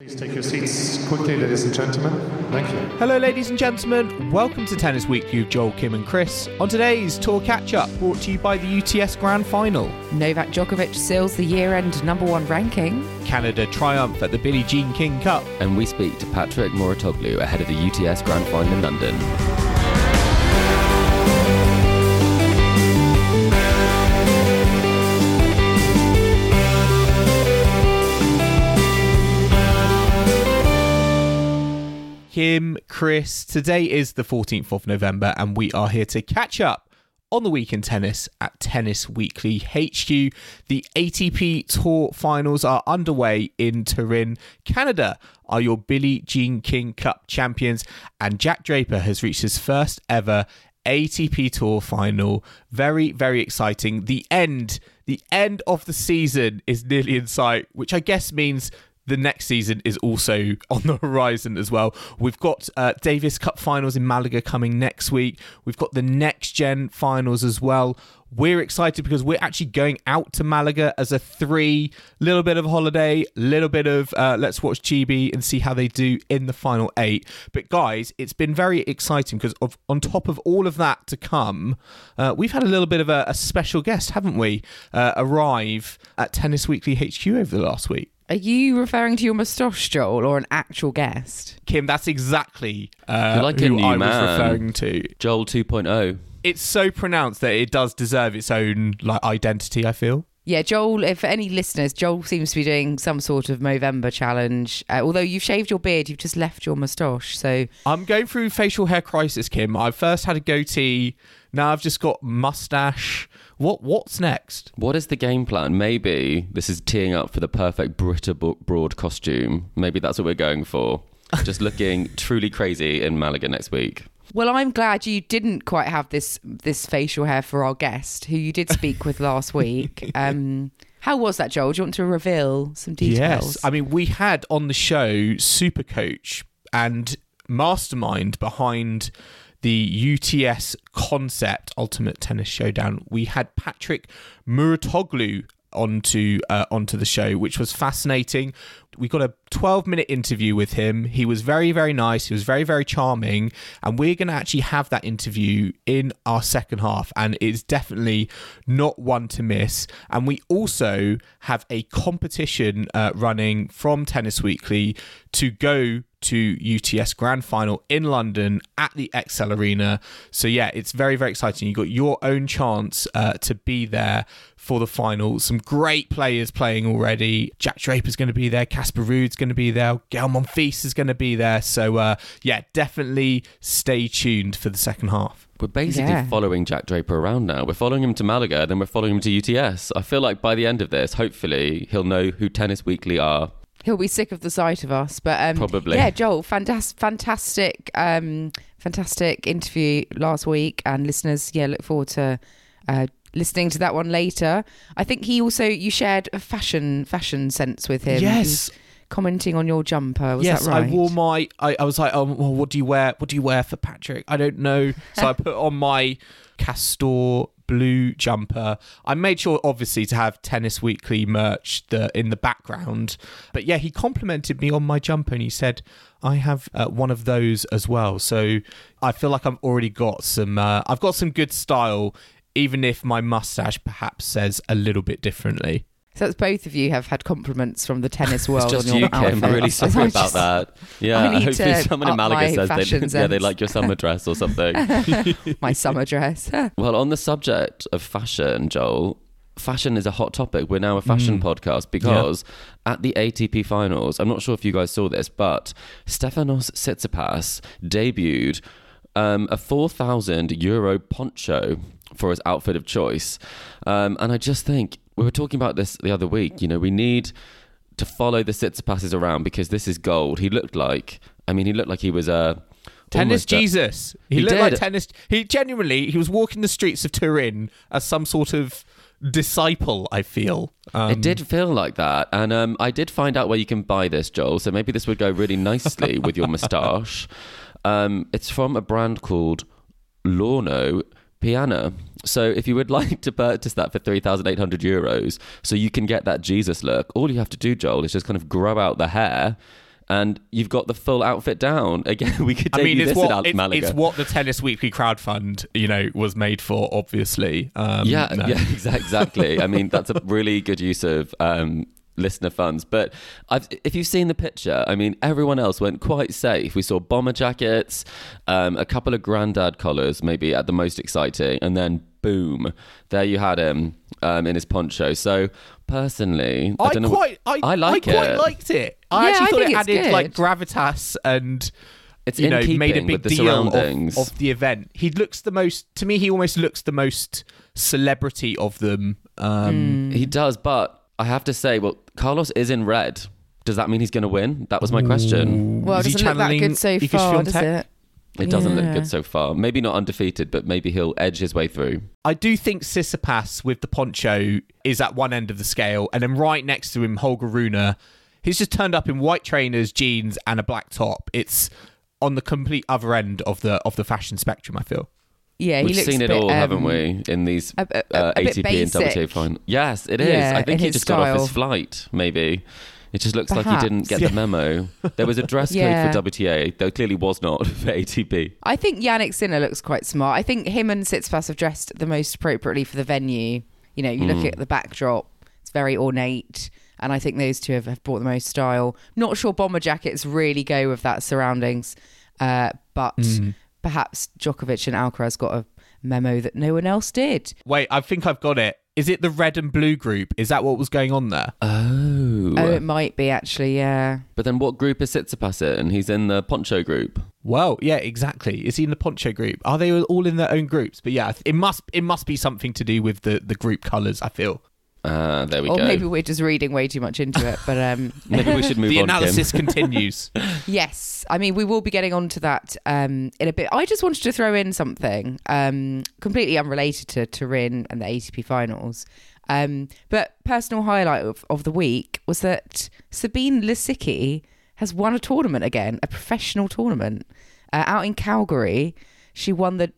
Please take your seats quickly, ladies and gentlemen. Thank you. Hello, ladies and gentlemen. Welcome to Tennis Weekly with Joel, Kim and Chris. On today's Tour Catch-Up, brought to you by the UTS Grand Final. Novak Djokovic seals the year-end number one ranking. Canada triumph at the Billie Jean King Cup. And we speak to Patrick Mouratoglou ahead of the UTS Grand Final in London. Kim, Chris, today is the 14th of November and we are here to catch up on the week in tennis at Tennis Weekly HQ. The ATP Tour Finals are underway in Turin. Canada are your Billie Jean King Cup champions and Jack Draper has reached his first ever ATP Tour Final. Very, very exciting. The end of the season is nearly in sight, which I guess means the next season is also on the horizon as well. We've got Davis Cup finals in Malaga coming next week. We've got the Next Gen finals as well. We're excited because we're actually going out to Malaga as a three. Little bit of holiday, little bit of let's watch GB and see how they do in the final eight. But guys, it's been very exciting because on top of all of that to come, we've had a little bit of a special guest, haven't we, arrive at Tennis Weekly HQ over the last week. Are you referring to your moustache, Joel, or an actual guest? Kim, that's exactly who I was referring to. Joel 2.0. It's so pronounced that it does deserve its own identity, I feel. Yeah, Joel, for any listeners, Joel seems to be doing some sort of Movember challenge. Although you've shaved your beard, you've just left your moustache. So I'm going through facial hair crisis, Kim. I first had a goatee. Now I've just got moustache. What's next? What is the game plan? Maybe this is teeing up for the perfect Brita Broad costume. Maybe that's what we're going for. Just looking truly crazy in Malaga next week. Well, I'm glad you didn't quite have this facial hair for our guest, who you did speak with last week. How was that, Joel? Do you want to reveal some details? Yes. I mean, we had on the show Supercoach and mastermind behind the UTS concept, Ultimate Tennis Showdown. We had Patrick Mouratoglou onto the show, which was fascinating. We got a 12-minute interview with him. He was very, very nice. He was very, very charming. And we're going to actually have that interview in our second half. And it's definitely not one to miss. And we also have a competition running from Tennis Weekly to go to UTS Grand Final in London at the ExCeL Arena. So yeah, it's very, very exciting. You got your own chance to be there for the final. Some great players playing already. Jack Draper's going to be there. Casper Ruud's going to be there. Gael Monfils is going to be there. So yeah, definitely stay tuned for the second half. We're basically following Jack Draper around now. We're following him to Malaga, then we're following him to UTS. I feel like by the end of this, hopefully, he'll know who Tennis Weekly are. He'll be sick of the sight of us, but probably. Yeah, Joel, fantastic interview last week, and listeners, look forward to listening to that one later. I think you shared a fashion sense with him. Yes. Commenting on your jumper, was that right? Yes, I wore my. I was like, well, what do you wear? What do you wear for Patrick? I don't know. So I put on my Castor blue jumper. I made sure obviously to have Tennis Weekly merch in the background, but yeah, he complimented me on my jumper and he said I have one of those as well, so I feel like I've already got some I've got some good style, even if my mustache perhaps says a little bit differently. So that's both of you have had compliments from the tennis world. It's just on your outfit. I'm really sorry about that. Yeah, I hopefully someone in Malaga says they like your summer dress or something. My summer dress. Well, on the subject of fashion, Joel, fashion is a hot topic. We're now a fashion podcast because at the ATP finals, I'm not sure if you guys saw this, but Stefanos Tsitsipas debuted a €4,000 poncho for his outfit of choice. And I just think, we were talking about this the other week, you know, we need to follow the Tsitsipas's around because this is gold. He looked like, I mean, he looked like he was a... Tennis Jesus. He looked like tennis... He genuinely, he was walking the streets of Turin as some sort of disciple, I feel. It did feel like that. And I did find out where you can buy this, Joel. So maybe this would go really nicely with your moustache. It's from a brand called Lorno Piana. So if you would like to purchase that for €3,800, so you can get that Jesus look, all you have to do, Joel, is just kind of grow out the hair and you've got the full outfit down. Again, we could take at Malaga. It's what the Tennis Weekly crowdfund, you know, was made for, obviously. Exactly. I mean, that's a really good use of... listener funds. But if you've seen the picture, I mean, everyone else went quite safe. We saw bomber jackets, a couple of grandad collars, maybe at the most exciting, and then boom, there you had him in his poncho. So personally, I quite liked it. I actually thought it added good, like gravitas, and it's made a big deal of the event. He looks the most, to me, he almost looks the most celebrity of them. He does, but I have to say, well, Carlos is in red. Does that mean he's going to win? That was my question. Well, it doesn't look that good so far, does it? It doesn't look good so far. Maybe not undefeated, but maybe he'll edge his way through. I do think Tsitsipas with the poncho is at one end of the scale, and then right next to him, Holger Rune. He's just turned up in white trainers, jeans, and a black top. It's on the complete other end of the fashion spectrum, I feel. Yeah, we've seen it all, haven't we? In these ATP and WTA finals. Yes, it is. Yeah, I think he just got off his flight. Maybe it just looks like he didn't get the memo. There was a dress code for WTA. There clearly was not for ATP. I think Jannik Sinner looks quite smart. I think him and Tsitsipas have dressed the most appropriately for the venue. You know, you look at the backdrop; it's very ornate, and I think those two have brought the most style. Not sure bomber jackets really go with that surroundings, but. Perhaps Djokovic and Alcaraz got a memo that no one else did. Wait, I think I've got it. Is it the red and blue group? Is that what was going on there? Oh, it might be actually, yeah. But then what group is Tsitsipas in? He's in the poncho group. Well, yeah, exactly. Is he in the poncho group? Are they all in their own groups? But yeah, it must be something to do with the group colours, I feel. There we go. Or maybe we're just reading way too much into it, but maybe we should move on. The analysis continues. Yes, I mean, we will be getting onto that in a bit. I just wanted to throw in something completely unrelated to Turin and the ATP finals, but personal highlight of the week was that Sabine Lisicki has won a tournament again, a professional tournament out in Calgary. She won the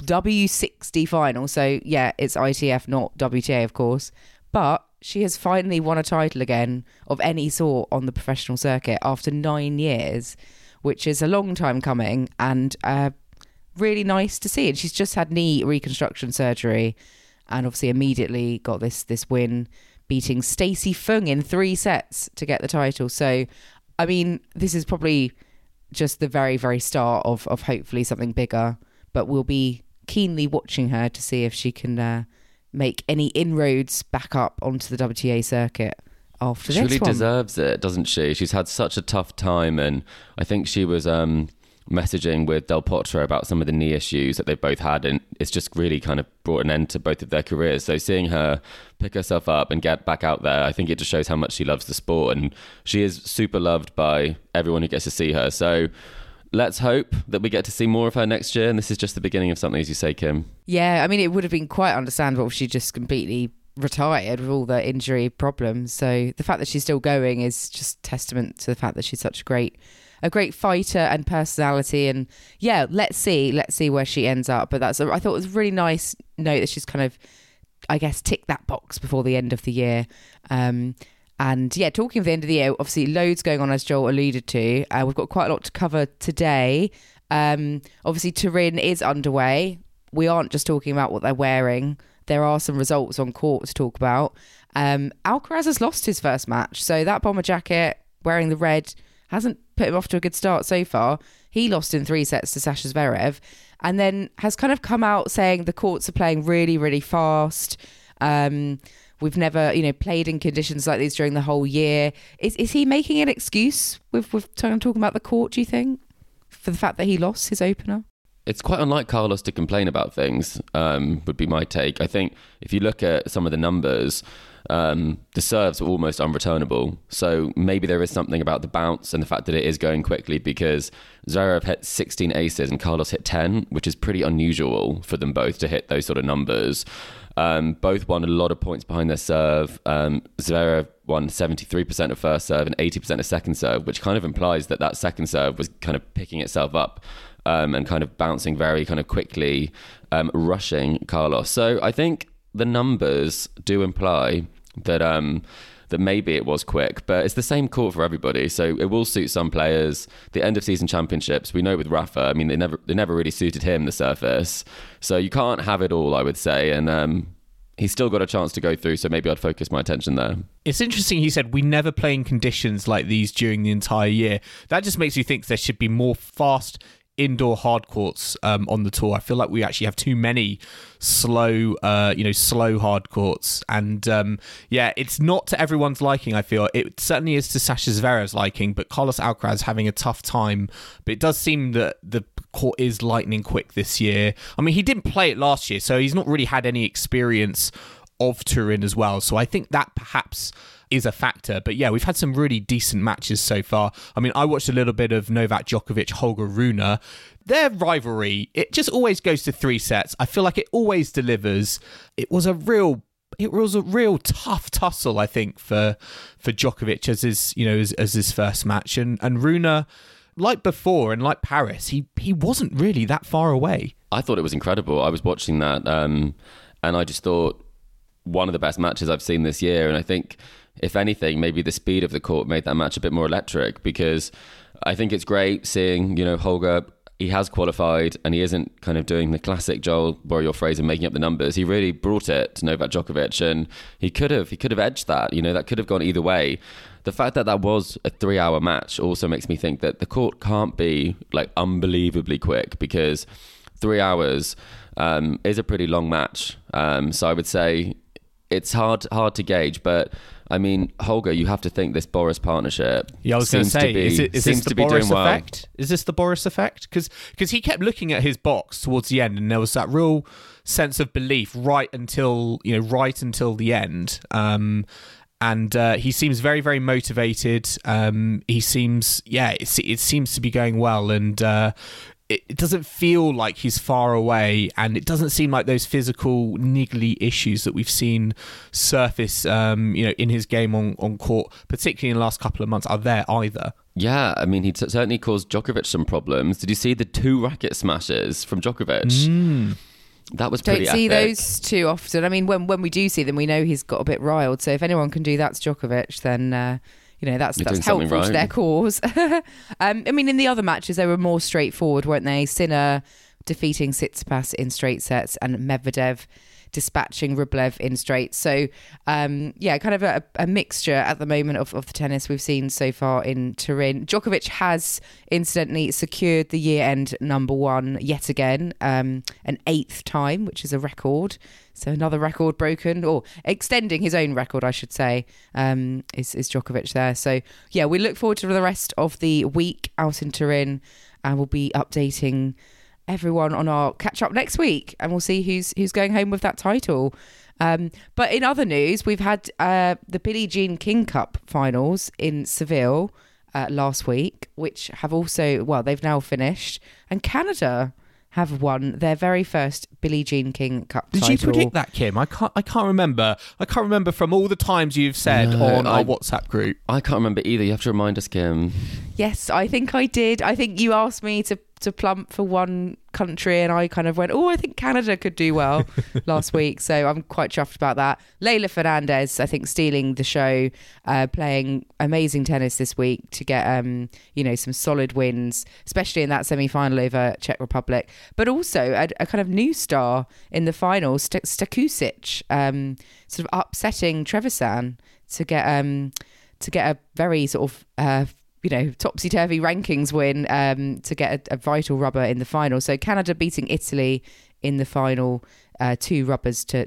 W60 final, so yeah, it's ITF, not WTA, of course. But she has finally won a title again of any sort on the professional circuit after 9 years, which is a long time coming, and really nice to see. And she's just had knee reconstruction surgery and obviously immediately got this win, beating Stacey Fung in 3 sets to get the title. So, I mean, this is probably just the very, very start of hopefully something bigger. But we'll be keenly watching her to see if she can... make any inroads back up onto the WTA circuit after this one. She really deserves it, doesn't she? She's had such a tough time, and I think she was messaging with Del Potro about some of the knee issues that they've both had, and it's just really kind of brought an end to both of their careers. So seeing her pick herself up and get back out there, I think it just shows how much she loves the sport, and she is super loved by everyone who gets to see her. So let's hope that we get to see more of her next year, and this is just the beginning of something, as you say, Kim. Yeah, I mean, it would have been quite understandable if she just completely retired with all the injury problems. So the fact that she's still going is just testament to the fact that she's such a great fighter and personality. And yeah, let's see where she ends up. But I thought it was a really nice note that she's kind of, I guess, ticked that box before the end of the year. And yeah, talking of the end of the year, obviously loads going on, as Joel alluded to. We've got quite a lot to cover today. Obviously, Turin is underway. We aren't just talking about what they're wearing. There are some results on court to talk about. Alcaraz has lost his first match. So that bomber jacket, wearing the red, hasn't put him off to a good start so far. He lost in 3 sets to Sasha Zverev, and then has kind of come out saying the courts are playing really, really fast. We've never, played in conditions like these during the whole year. Is he making an excuse with talking about the court, do you think, for the fact that he lost his opener? it's quite unlike Carlos to complain about things, would be my take. I think if you look at some of the numbers, the serves were almost unreturnable. So maybe there is something about the bounce and the fact that it is going quickly, because Zverev hit 16 aces and Carlos hit 10, which is pretty unusual for them both to hit those sort of numbers. Both won a lot of points behind their serve. Zverev won 73% of first serve and 80% of second serve, which kind of implies that that second serve was kind of picking itself up and kind of bouncing very kind of quickly, rushing Carlos. So I think the numbers do imply that that maybe it was quick, but it's the same court for everybody, so it will suit some players. The end of season championships, we know with Rafa, I mean, they never really suited him, the surface, so you can't have it all, I would say, and he's still got a chance to go through, so maybe I'd focus my attention there. It's interesting he said, we never play in conditions like these during the entire year. That just makes me think there should be more fast indoor hard courts on the tour. I feel like we actually have too many slow hard courts, and it's not to everyone's liking. I feel it certainly is to Sasha Zverev's liking, but Carlos Alcaraz having a tough time. But it does seem that the court is lightning quick this year. I mean, he didn't play it last year, so he's not really had any experience of Turin as well, so I think that perhaps is a factor. But yeah, we've had some really decent matches so far. I mean, I watched a little bit of Novak Djokovic, Holger Rune. Their rivalry, it just always goes to three sets. I feel like it always delivers. It was a real tough tussle, I think, for Djokovic as his first match, and Rune, like before and like Paris, he wasn't really that far away. I thought it was incredible. I was watching that, and I just thought one of the best matches I've seen this year, and I think, if anything, maybe the speed of the court made that match a bit more electric, because I think it's great seeing, Holger, he has qualified and he isn't kind of doing the classic Joel, borrow your phrase, and making up the numbers. He really brought it to Novak Djokovic, and he could have edged that, that could have gone either way. The fact that that was a 3-hour match also makes me think that the court can't be like unbelievably quick, because 3 hours is a pretty long match. So I would say it's hard to gauge, but I mean, Holger, you have to think this Boris partnership. Yeah, I was going to say, is this the Boris effect? Because he kept looking at his box towards the end, and there was that real sense of belief right until the end. And he seems very, very motivated. It seems to be going well, and it doesn't feel like he's far away, and it doesn't seem like those physical niggly issues that we've seen surface in his game on court, particularly in the last couple of months, are there either. Yeah, I mean, he certainly caused Djokovic some problems. Did you see the 2 racket smashes from Djokovic? That was pretty epic. Don't see those too often. I mean, when we do see them, we know he's got a bit riled, so if anyone can do that to Djokovic, then that's helpful right to their cause. I mean, in the other matches, they were more straightforward, weren't they? Sinner defeating Tsitsipas in straight sets, and Medvedev dispatching Rublev in straight. So, kind of a mixture at the moment of the tennis we've seen so far in Turin. Djokovic has incidentally secured the year-end #1 yet again, an 8th time, which is a record. So another record broken, or extending his own record, I should say, is Djokovic there. So yeah, we look forward to the rest of the week out in Turin, and we'll be updating everyone on our catch up next week, and we'll see who's going home with that title. But in other news, we've had the Billie Jean King Cup finals in Seville last week, which have also, they've now finished, and Canada have won their very first Billie Jean King Cup title. Did you predict that, Kim? I can't remember. I can't remember from all the times you've said on our WhatsApp group. I can't remember either. You have to remind us, Kim. Yes, I think I did. I think you asked me to plump for one country, and I kind of went, I think Canada could do well last week. So I'm quite chuffed about that. Leila Fernandez, I think, stealing the show, playing amazing tennis this week to get, some solid wins, especially in that semi-final over Czech Republic, but also a kind of new star in the final, Stakusic, sort of upsetting Trevisan to get a very sort of, topsy-turvy rankings win to get a vital rubber in the final. So Canada beating Italy in the final, 2-0.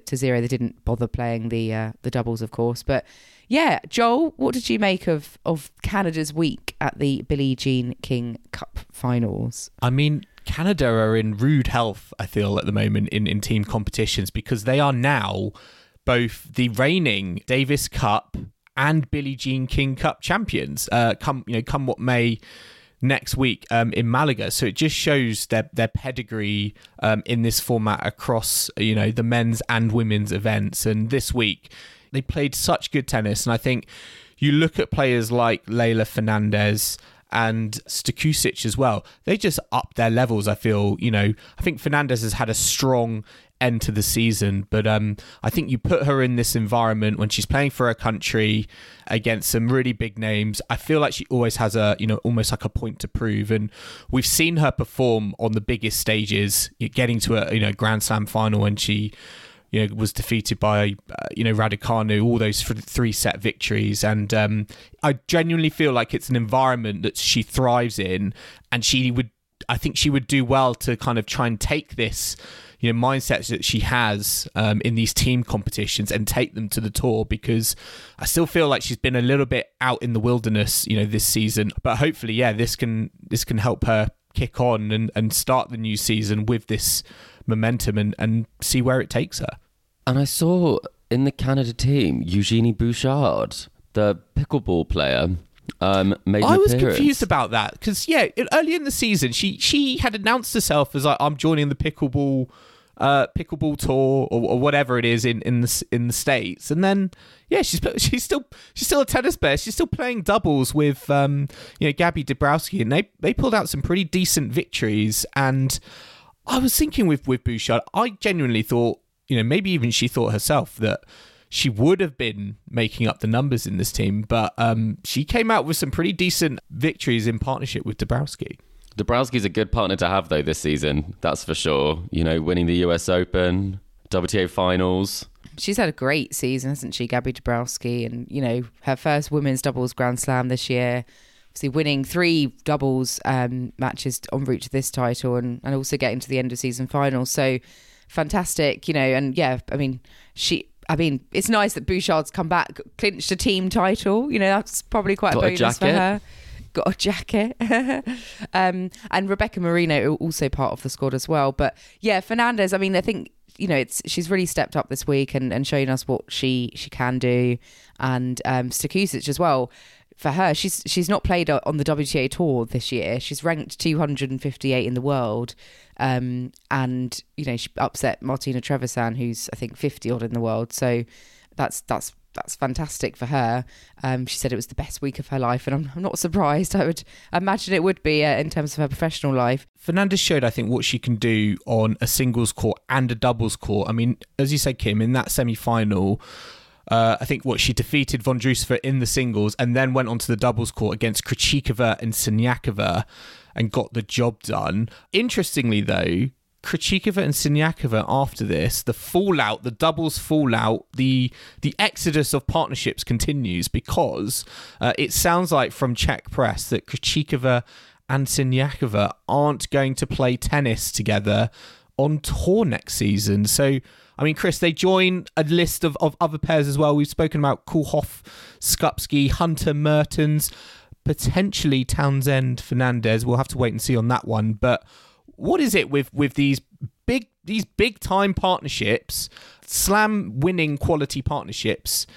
They didn't bother playing the doubles, of course. But yeah, Joel, what did you make of Canada's week at the Billie Jean King Cup finals? I mean, Canada are in rude health, I feel, at the moment in team competitions, because they are now both the reigning Davis Cup and Billie Jean King Cup champions, come what may next week in Malaga. So it just shows their pedigree in this format across, the men's and women's events. And this week they played such good tennis. And I think you look at players like Leila Fernandez and Stakusic as well. They just up their levels, I feel. I think Fernandez has had a strong end to the season, but I think you put her in this environment when she's playing for her country against some really big names. I feel like she always has a, almost like a point to prove, and we've seen her perform on the biggest stages, getting to a Grand Slam final when she was defeated by Raducanu, all those three set victories, and I genuinely feel like it's an environment that she thrives in, and I think she would do well to kind of try and take this mindsets that she has in these team competitions and take them to the tour, because I still feel like she's been a little bit out in the wilderness this season, but hopefully this can help her kick on and start the new season with this momentum and see where it takes her. And I saw in the Canada team Eugenie Bouchard, the pickleball player, I was confused about that, because early in the season she had announced herself as like, I'm joining the pickleball tour or whatever it is in the States, and then she's still a tennis player. She's still playing doubles with Gabby Dabrowski, and they pulled out some pretty decent victories. And I was thinking with Bouchard, I genuinely thought, maybe even she thought herself, that she would have been making up the numbers in this team, but she came out with some pretty decent victories in partnership with Dabrowski. Dabrowski's a good partner to have, though, this season, that's for sure. Winning the US Open, WTA Finals. She's had a great season, hasn't she, Gabby Dabrowski? And, her first women's doubles Grand Slam this year. Obviously winning 3 doubles matches en route to this title, and also getting to the end of season final. So fantastic, and it's nice that Bouchard's come back, clinched a team title. That's probably quite a bonus for her. Got a jacket. And Rebecca Marino, also part of the squad as well. But yeah, Fernandez, I think, she's really stepped up this week and shown us what she can do. And Stakusic as well. For her, she's not played on the WTA tour this year. She's ranked 258 in the world, and she upset Martina Trevisan, who's I think 50 odd in the world. So that's fantastic for her. She said it was the best week of her life, and I'm not surprised. I would imagine it would be in terms of her professional life. Fernandez showed, I think, what she can do on a singles court and a doubles court. As you said, Kim, in that semi-final. I think she defeated Vondrousova in the singles and then went on to the doubles court against Krejcikova and Siniakova and got the job done. Interestingly, though, Krejcikova and Siniakova after this, the doubles fallout, the exodus of partnerships continues, because it sounds like from Czech press that Krejcikova and Siniakova aren't going to play tennis together on tour next season. So, Chris, they join a list of other pairs as well. We've spoken about Kulhoff, Skupski, Hunter, Mertens, potentially Townsend, Fernandez. We'll have to wait and see on that one. But what is it with these big time partnerships, slam winning quality partnerships,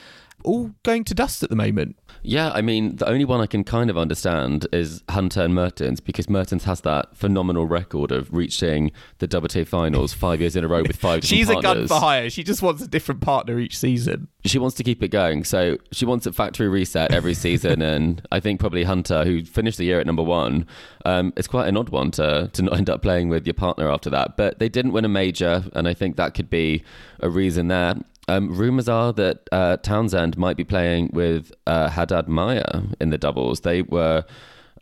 all going to dust at the moment? Yeah, the only one I can kind of understand is Hunter and Mertens, because Mertens has that phenomenal record of reaching the WTA Finals 5 years in a row with 5 different partners. She's a gun for hire. She just wants a different partner each season. She wants to keep it going. So she wants a factory reset every season. And I think probably Hunter, who finished the year at number 1, it's quite an odd one to not end up playing with your partner after that. But they didn't win a major, and I think that could be a reason there. Rumours are that Townsend might be playing with Haddad Maya in the doubles. They're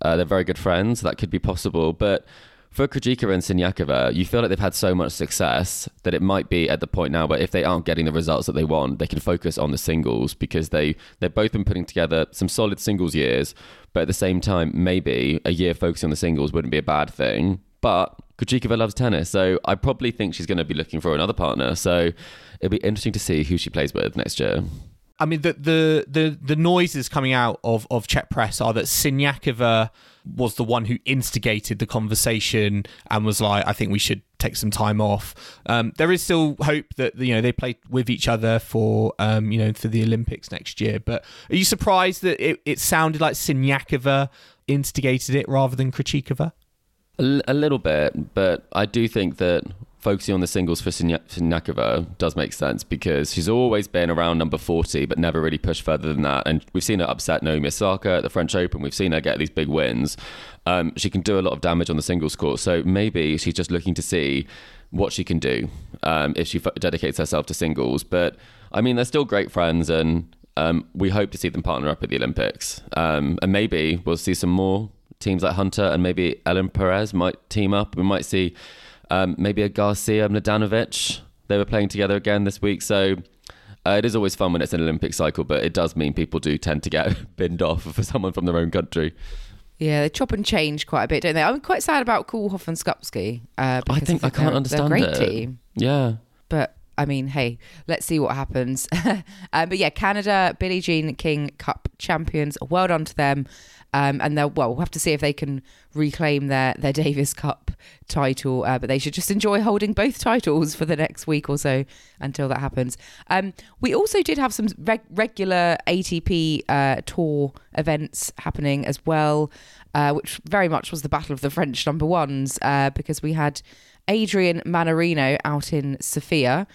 very good friends. That could be possible. But for Krejcikova and Siniakova, you feel like they've had so much success that it might be at the point now where if they aren't getting the results that they want, they can focus on the singles, because they've both been putting together some solid singles years. But at the same time, maybe a year focusing on the singles wouldn't be a bad thing. But Krejcikova loves tennis, so I probably think she's going to be looking for another partner. So it'll be interesting to see who she plays with next year. I mean, the noises coming out of Czech press are that Siniakova was the one who instigated the conversation and was like, I think we should take some time off. There is still hope that, you know, they play with each other for, you know, for the Olympics next year. But are you surprised that it sounded like Siniakova instigated it rather than Krejcikova? A little bit, but I do think that focusing on the singles for Siniakova does make sense because she's always been around number 40 but never really pushed further than that. And we've seen her upset Naomi Osaka at the French Open. We've seen her get these big wins. She can do a lot of damage on the singles court. So maybe she's just looking to see what she can do if she dedicates herself to singles. But, I mean, they're still great friends and we hope to see them partner up at the Olympics. And maybe we'll see some more teams like Hunter and maybe Ellen Perez might team up. We might see... maybe a Garcia, Mladenovic. They were playing together again this week. So it is always fun when it's an Olympic cycle, but it does mean people do tend to get binned off for someone from their own country. Yeah, they chop and change quite a bit, don't they? I'm quite sad about Kulhoff and Skupski. I can't understand it. They're a great team. Yeah. But, I mean, hey, let's see what happens. But yeah, Canada, Billie Jean King Cup champions. Well done to them. And they'll, we'll have to see if they can reclaim their Davis Cup title. But they should just enjoy holding both titles for the next week or so until that happens. We also did have some regular ATP tour events happening as well, which very much was the battle of the French number ones because we had Adrian Mannarino out in Sofia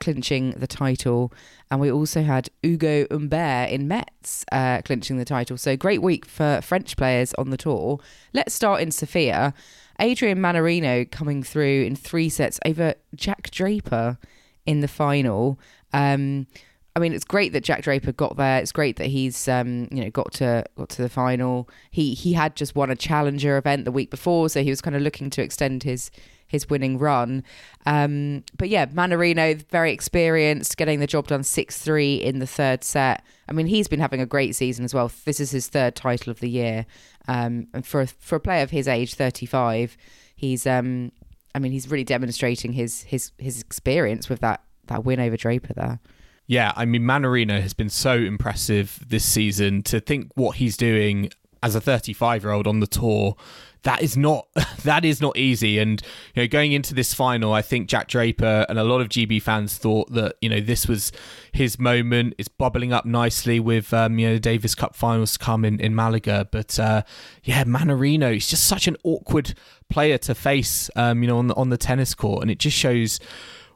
clinching the title. And we also had Ugo Humbert in Metz clinching the title. So great week for French players on the tour. Let's start in Sofia. Adrian Mannarino coming through in three sets over Jack Draper in the final. I mean, it's great that Jack Draper got there. It's great that he's got to the final. He had just won a challenger event the week before, so he was kind of looking to extend his winning run. But yeah, Mannarino, very experienced, getting the job done 6-3 in the third set. I mean, he's been having a great season as well. This is his third title of the year. And for a player of his age, 35, he's really demonstrating his experience with that win over Draper there. Yeah, I mean, Mannarino has been so impressive this season. To think what he's doing as a 35-year-old on the tour, that is not easy. And, you know, going into this final, I think Jack Draper and a lot of GB fans thought that, you know, this was his moment. It's bubbling up nicely with, the Davis Cup finals to come in Malaga. But, Mannarino, he's just such an awkward player to face, on the tennis court. And it just shows...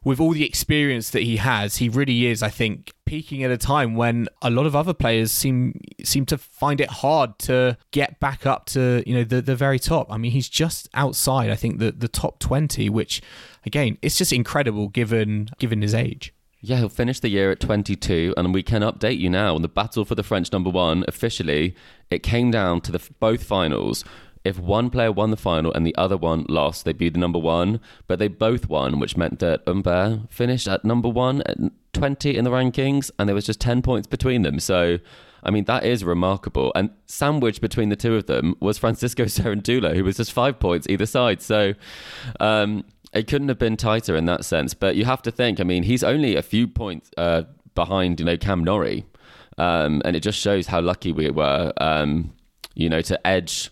with all the experience that he has, he really is, I think, peaking at a time when a lot of other players seem to find it hard to get back up to, you know, the very top. I mean, he's just outside, I think, the top 20, which, again, it's just incredible given his age. Yeah, he'll finish the year at 22, and we can update you now on the battle for the French number one. Officially, it came down to both finals. If one player won the final and the other one lost, they'd be the number one, but they both won, which meant that Humbert finished at number one at 20 in the rankings, and there was just 10 points between them. So, I mean, that is remarkable. And sandwiched between the two of them was Francisco Cerundolo, who was just 5 points either side. So, it couldn't have been tighter in that sense. But you have to think, I mean, he's only a few points behind, Cam Norrie. And it just shows how lucky we were, to edge...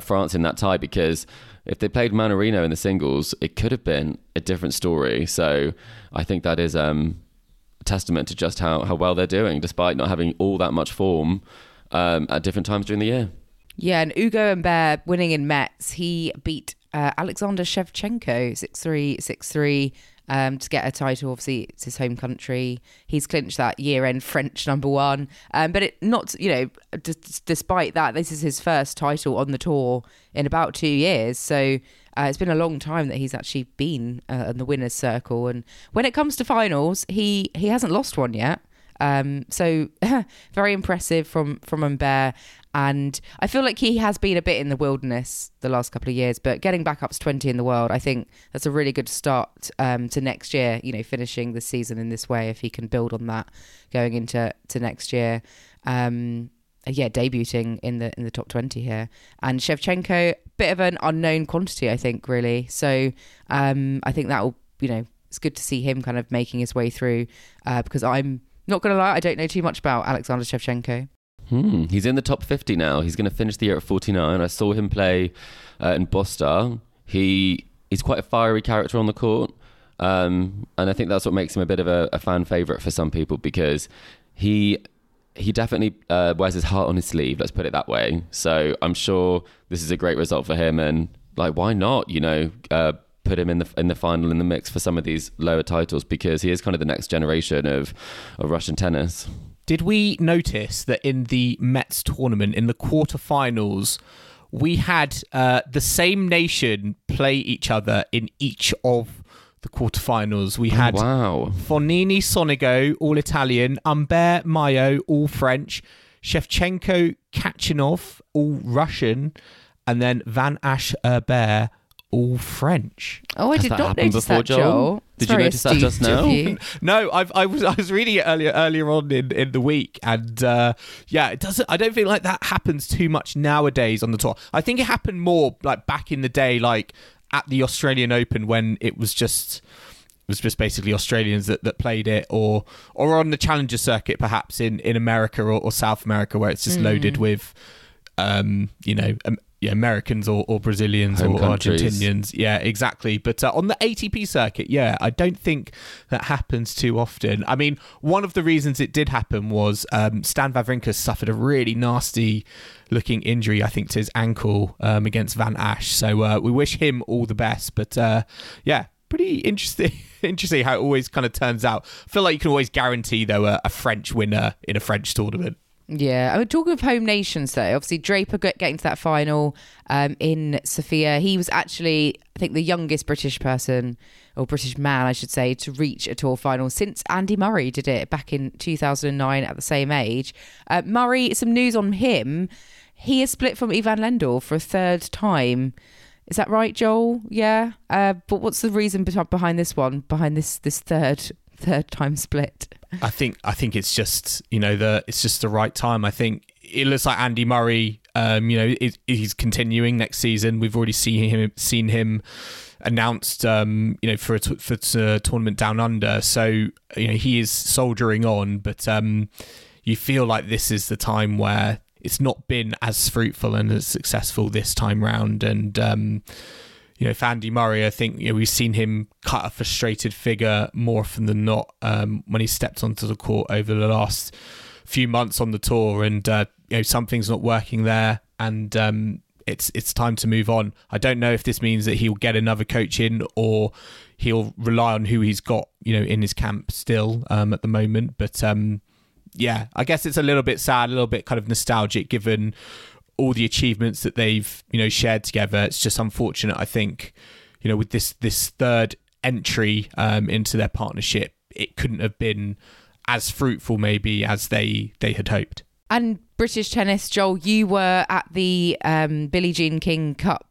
France in that tie, because if they played Mannarino in the singles, it could have been a different story. So I think that is a testament to just how well they're doing, despite not having all that much form at different times during the year. Yeah, and Ugo Humbert winning in Metz, he beat Alexander Shevchenko 6-3, 6-3 to get a title. Obviously, it's his home country. He's clinched that year-end French number one. Despite that, this is his first title on the tour in about 2 years. So it's been a long time that he's actually been in the winner's circle. And when it comes to finals, he hasn't lost one yet. So very impressive from Humbert. And I feel like he has been a bit in the wilderness the last couple of years, but getting back up to 20 in the world, I think that's a really good start to next year, finishing the season in this way, if he can build on that going into next year. Debuting in the top 20 here. And Shevchenko, bit of an unknown quantity, I think, really. So I think that will, it's good to see him kind of making his way through because I'm Not going to lie, I don't know too much about Alexander Shevchenko. He's in the top 50 now. He's going to finish the year at 49. I saw him play in Boston. He's quite a fiery character on the court. And I think that's what makes him a bit of a fan favourite for some people, because he definitely wears his heart on his sleeve, let's put it that way. So I'm sure this is a great result for him, and like, why not, you know, put him in the final, in the mix for some of these lower titles, because he is kind of the next generation of Russian tennis. Did we notice that in the Mets tournament, in the quarterfinals, we had the same nation play each other in each of the quarterfinals? We had Fognini Sonigo, all Italian, Humbert Mayo, all French, Shevchenko Kachanov, all Russian, and then Van Asch Herbert, all French. Oh, I did not notice that, Joel. Did you notice that just now? No, I was reading it earlier on in the week, and it doesn't. I don't feel like that happens too much nowadays on the tour. I think it happened more like back in the day, like at the Australian Open, when it was just basically Australians that played it, or on the Challenger circuit, perhaps in America or South America, where it's just loaded with, Americans or Brazilians home or countries. Argentinians. Yeah, exactly. But on the ATP circuit, yeah, I don't think that happens too often. I mean, one of the reasons it did happen was Stan Wawrinka suffered a really nasty looking injury, I think, to his ankle against Van Asch. So we wish him all the best. But pretty interesting how it always kind of turns out. I feel like you can always guarantee, though, a French winner in a French tournament. Yeah, I mean, talking of home nations though, obviously Draper getting to that final in Sofia. He was actually, I think, the youngest British person, or British man, I should say, to reach a tour final since Andy Murray did it back in 2009 at the same age. Murray, some news on him. He is split from Ivan Lendl for a third time. Is that right, Joel? Yeah. But what's the reason behind this one? Behind this third time split? I think it's just, you know, it's just the right time. I think it looks like Andy Murray, he's continuing next season. We've already seen him announced, for a tournament down under. So, you know, he is soldiering on, but you feel like this is the time where it's not been as fruitful and as successful this time round. And, you know, for Andy Murray, I think, you know, we've seen him cut a frustrated figure more often than not when he stepped onto the court over the last few months on the tour, and something's not working there, and it's time to move on. I don't know if this means that he'll get another coach in, or he'll rely on who he's got, you know, in his camp still at the moment. But I guess it's a little bit sad, a little bit kind of nostalgic, given all the achievements that they've, you know, shared together. It's just unfortunate, I think, you know, with this third entry into their partnership, it couldn't have been as fruitful maybe as they had hoped. And British tennis, Joel, you were at the Billie Jean King Cup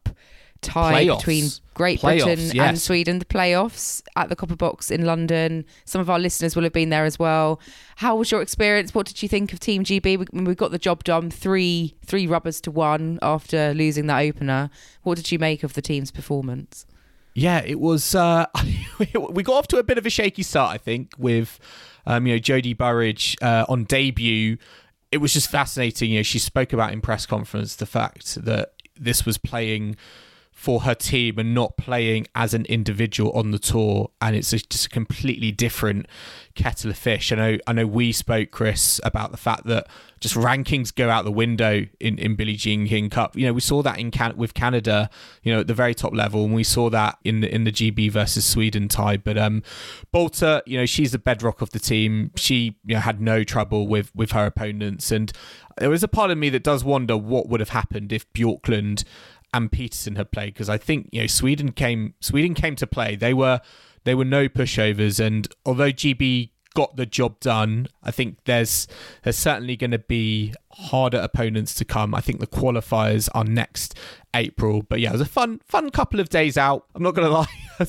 tie between Great Britain and Sweden, the playoffs at the Copper Box in London. Some of our listeners will have been there as well. How was your experience? What did you think of Team GB? We got the job done, three rubbers to one after losing that opener. What did you make of the team's performance? Yeah, it was we got off to a bit of a shaky start, I think, with Jodie Burridge on debut. It was just fascinating. You know, she spoke about in press conference the fact that this was playing for her team and not playing as an individual on the tour, and it's just a completely different kettle of fish. I know we spoke, Chris, about the fact that just rankings go out the window in Billie Jean King Cup. You know, we saw that with Canada, you know, at the very top level, and we saw that in the GB versus Sweden tie. But Bolter, you know, she's the bedrock of the team. She, you know, had no trouble with her opponents, and there was a part of me that does wonder what would have happened if Bjorklund and Peterson had played, because I think, you know, Sweden came to play. They were no pushovers, and although GB got the job done, I think there's certainly going to be harder opponents to come. I think the qualifiers are next April. But yeah, it was a fun couple of days out. I'm not going to lie.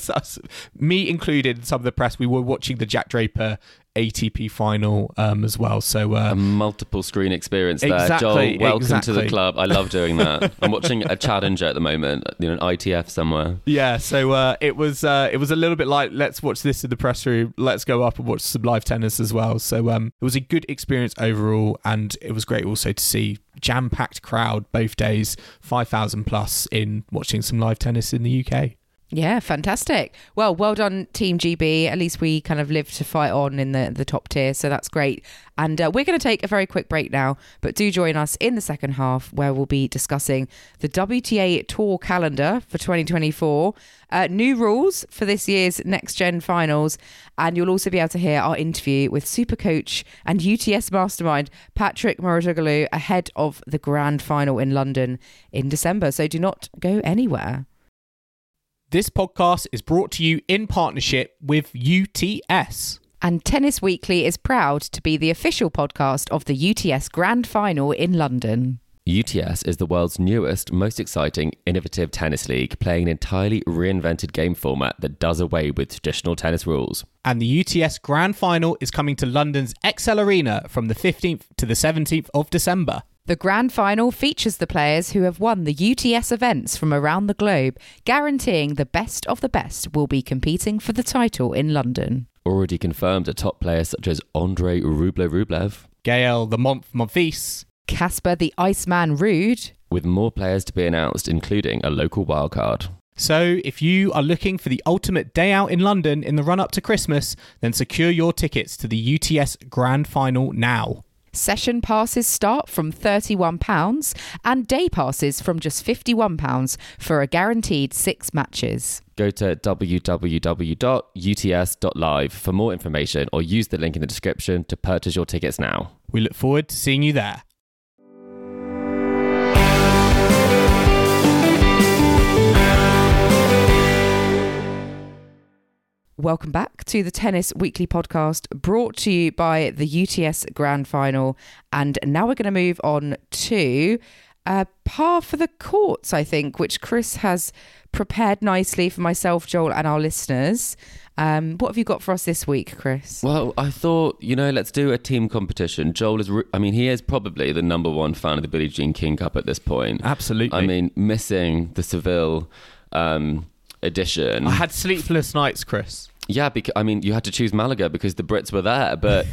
me included, some of the press, we were watching the Jack Draper ATP final as well. So a multiple screen experience there. Exactly, Joel, welcome to the club. I love doing that. I'm watching a challenger at the moment, an ITF somewhere. Yeah, so it was a little bit like, let's watch this in the press room, let's go up and watch some live tennis as well. So it was a good experience overall, and it was great also to see jam-packed crowd both days, 5,000 plus in watching some live tennis in the UK. Yeah, fantastic. Well done, Team GB. At least we kind of lived to fight on in the top tier, so that's great. And we're going to take a very quick break now, but do join us in the second half where we'll be discussing the WTA Tour calendar for 2024, new rules for this year's Next Gen Finals, and you'll also be able to hear our interview with Supercoach and UTS mastermind Patrick Mouratoglou ahead of the Grand Final in London in December, so do not go anywhere. This podcast is brought to you in partnership with UTS. And Tennis Weekly is proud to be the official podcast of the UTS Grand Final in London. UTS is the world's newest, most exciting, innovative tennis league, playing an entirely reinvented game format that does away with traditional tennis rules. And the UTS Grand Final is coming to London's ExCeL Arena from the 15th to the 17th of December. The Grand Final features the players who have won the UTS events from around the globe, guaranteeing the best of the best will be competing for the title in London. Already confirmed are top players such as Andrey Rublev, Gael the Monfils, Casper the Iceman Ruud, with more players to be announced, including a local wildcard. So if you are looking for the ultimate day out in London in the run-up to Christmas, then secure your tickets to the UTS Grand Final now. Session passes start from £31 and day passes from just £51 for a guaranteed 6 matches. Go to www.uts.live for more information or use the link in the description to purchase your tickets now. We look forward to seeing you there. Welcome back to the Tennis Weekly podcast, brought to you by the UTS Grand Final. And now we're going to move on to par for the courts, I think, which Chris has prepared nicely for myself, Joel, and our listeners. What have you got for us this week, Chris? Well, I thought, let's do a team competition. Joel is, he is probably the number one fan of the Billie Jean King Cup at this point. Absolutely. Missing the Seville edition. I had sleepless nights, Chris. Yeah, because you had to choose Malaga because the Brits were there, but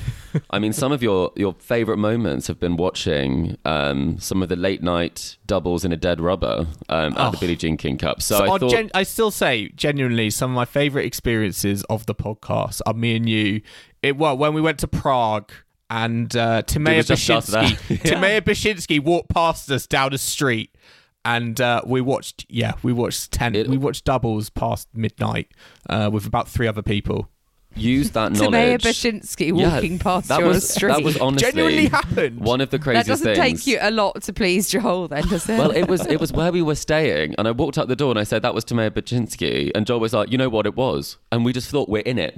some of your favorite moments have been watching some of the late night doubles in a dead rubber at the Billie Jean King Cup. So I thought, I still say genuinely some of my favorite experiences of the podcast are me and you. When we went to Prague and Timea Bashinsky walked past us down a street. And we watched doubles past midnight with about 3 other people. Use that knowledge. Timea Bashinsky walking past you on the street. That was honestly genuinely happened. One of the craziest things. That doesn't take you a lot to please Joel then, does it? Well, it was where we were staying, and I walked out the door and I said, that was Timea Bashinsky. And Joel was like, you know what, it was. And we just thought, we're in it,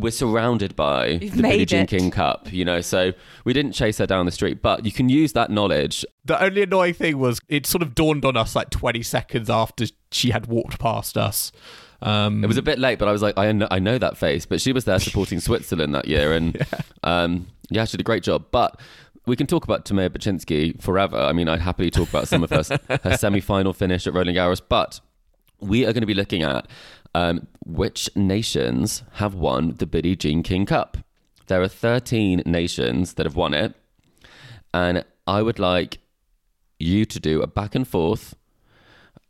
We're surrounded by the Billie Jean King Cup, so we didn't chase her down the street, but you can use that knowledge. The only annoying thing was it sort of dawned on us like 20 seconds after she had walked past us. It was a bit late, but I was like, I know that face, but she was there supporting Switzerland that year, and she did a great job. But we can talk about Timea Bashinsky forever. I'd happily talk about some of her semi-final finish at Roland Garros, but we are going to be looking at which nations have won the Billie Jean King Cup. There are 13 nations that have won it, and I would like you to do a back and forth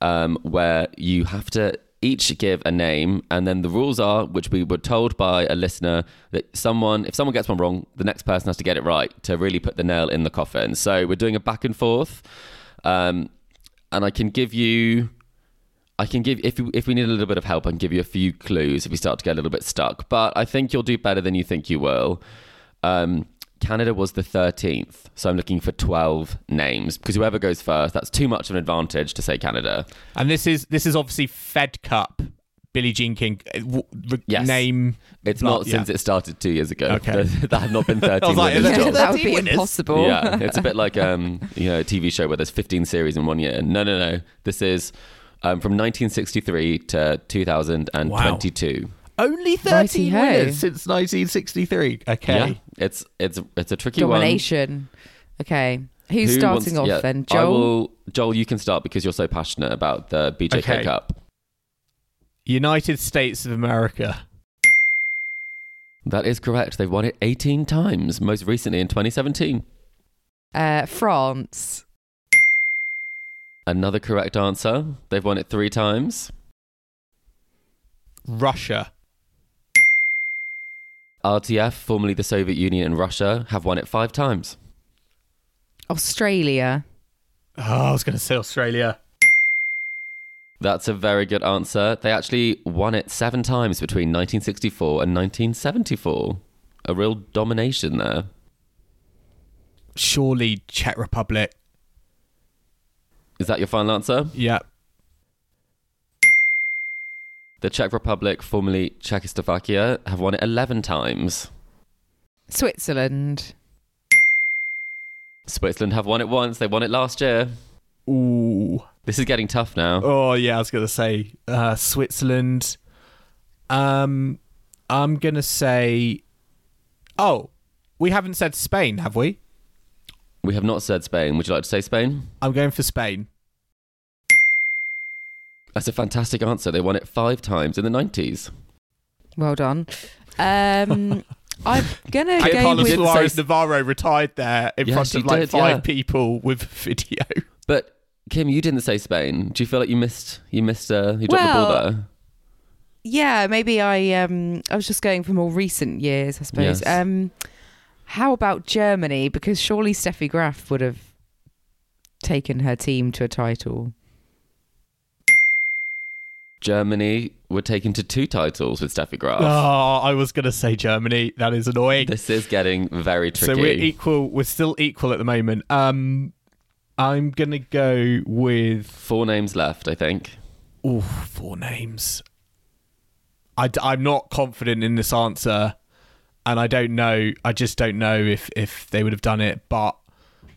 where you have to each give a name, and then the rules are, which we were told by a listener, that if someone gets one wrong, the next person has to get it right to really put the nail in the coffin. So we're doing a back and forth, and I can give, if we need a little bit of help, I can give you a few clues if we start to get a little bit stuck. But I think you'll do better than you think you will. Canada was the 13th, so I'm looking for 12 names. Because whoever goes first, that's too much of an advantage to say Canada. And this is obviously Fed Cup, Billie Jean King, yes. Name. It's not since it started 2 years ago. Okay. That had not been 13 winners. That would be impossible. Yeah, it's a bit like a TV show where there's 15 series in 1 year. No. This is... from 1963 to 2022. Wow. Only 13 winners since 1963. Okay. Yeah, it's a tricky domination. Okay. Who's starting off then? Joel? Joel, you can start because you're so passionate about the BJK Cup. United States of America. That is correct. They've won it 18 times, most recently in 2017. France. Another correct answer. They've won it 3 times. Russia. RTF, formerly the Soviet Union, and Russia have won it 5 times. Australia. Oh, I was going to say Australia. That's a very good answer. They actually won it 7 times between 1964 and 1974. A real domination there. Surely Czech Republic. Is that your final answer? Yeah. The Czech Republic, formerly Czechoslovakia, have won it 11 times. Switzerland. Switzerland have won it once. They won it last year. Ooh. This is getting tough now. Oh, yeah, I was going to say Switzerland. I'm going to say... Oh, we haven't said Spain, have we? We have not said Spain. Would you like to say Spain? I'm going for Spain. That's a fantastic answer. They won it 5 times in the 90s. Well done. I'm going to go Carlos with... Suarez Navarro retired there in front of like 5 people with video. But... Kim, you didn't say Spain. Do you feel like you dropped the ball there? Yeah, maybe I was just going for more recent years, I suppose. Yes. How about Germany? Because surely Steffi Graf would have taken her team to a title. Germany were taken to 2 titles with Steffi Graf. Oh, I was going to say Germany. That is annoying. This is getting very tricky. So we're equal. We're still equal at the moment. I'm going to go with... 4 names left, I think. Ooh, 4 names. I'm not confident in this answer, and I don't know. I just don't know if they would have done it, but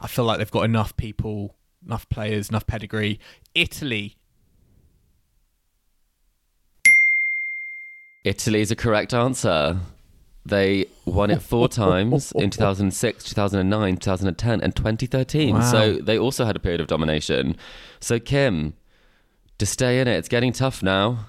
I feel like they've got enough people, enough players, enough pedigree. Italy. Italy is a correct answer. They won it 4 times in 2006, 2009, 2010 and 2013. Wow. So they also had a period of domination. So Kim, to stay in it, it's getting tough now.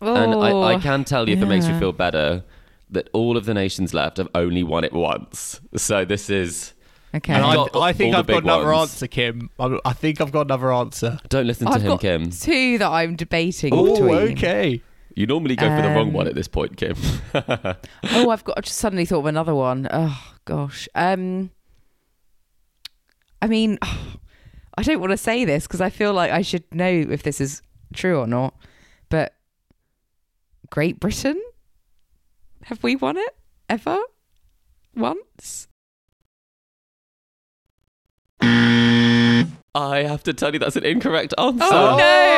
Oh, and I can tell you, if it makes you feel better, that all of the nations left have only won it once. So this is... Okay. And I think I've got another answer, Kim. I think I've got another answer. Don't listen to him, Kim. I've got 2 that I'm debating between. Oh, okay. You normally go for the wrong one at this point, Kim. I just suddenly thought of another one. Oh, gosh. I mean, I don't want to say this because I feel like I should know if this is true or not. But Great Britain? Have we won it ever? Once? I have to tell you that's an incorrect answer. Oh,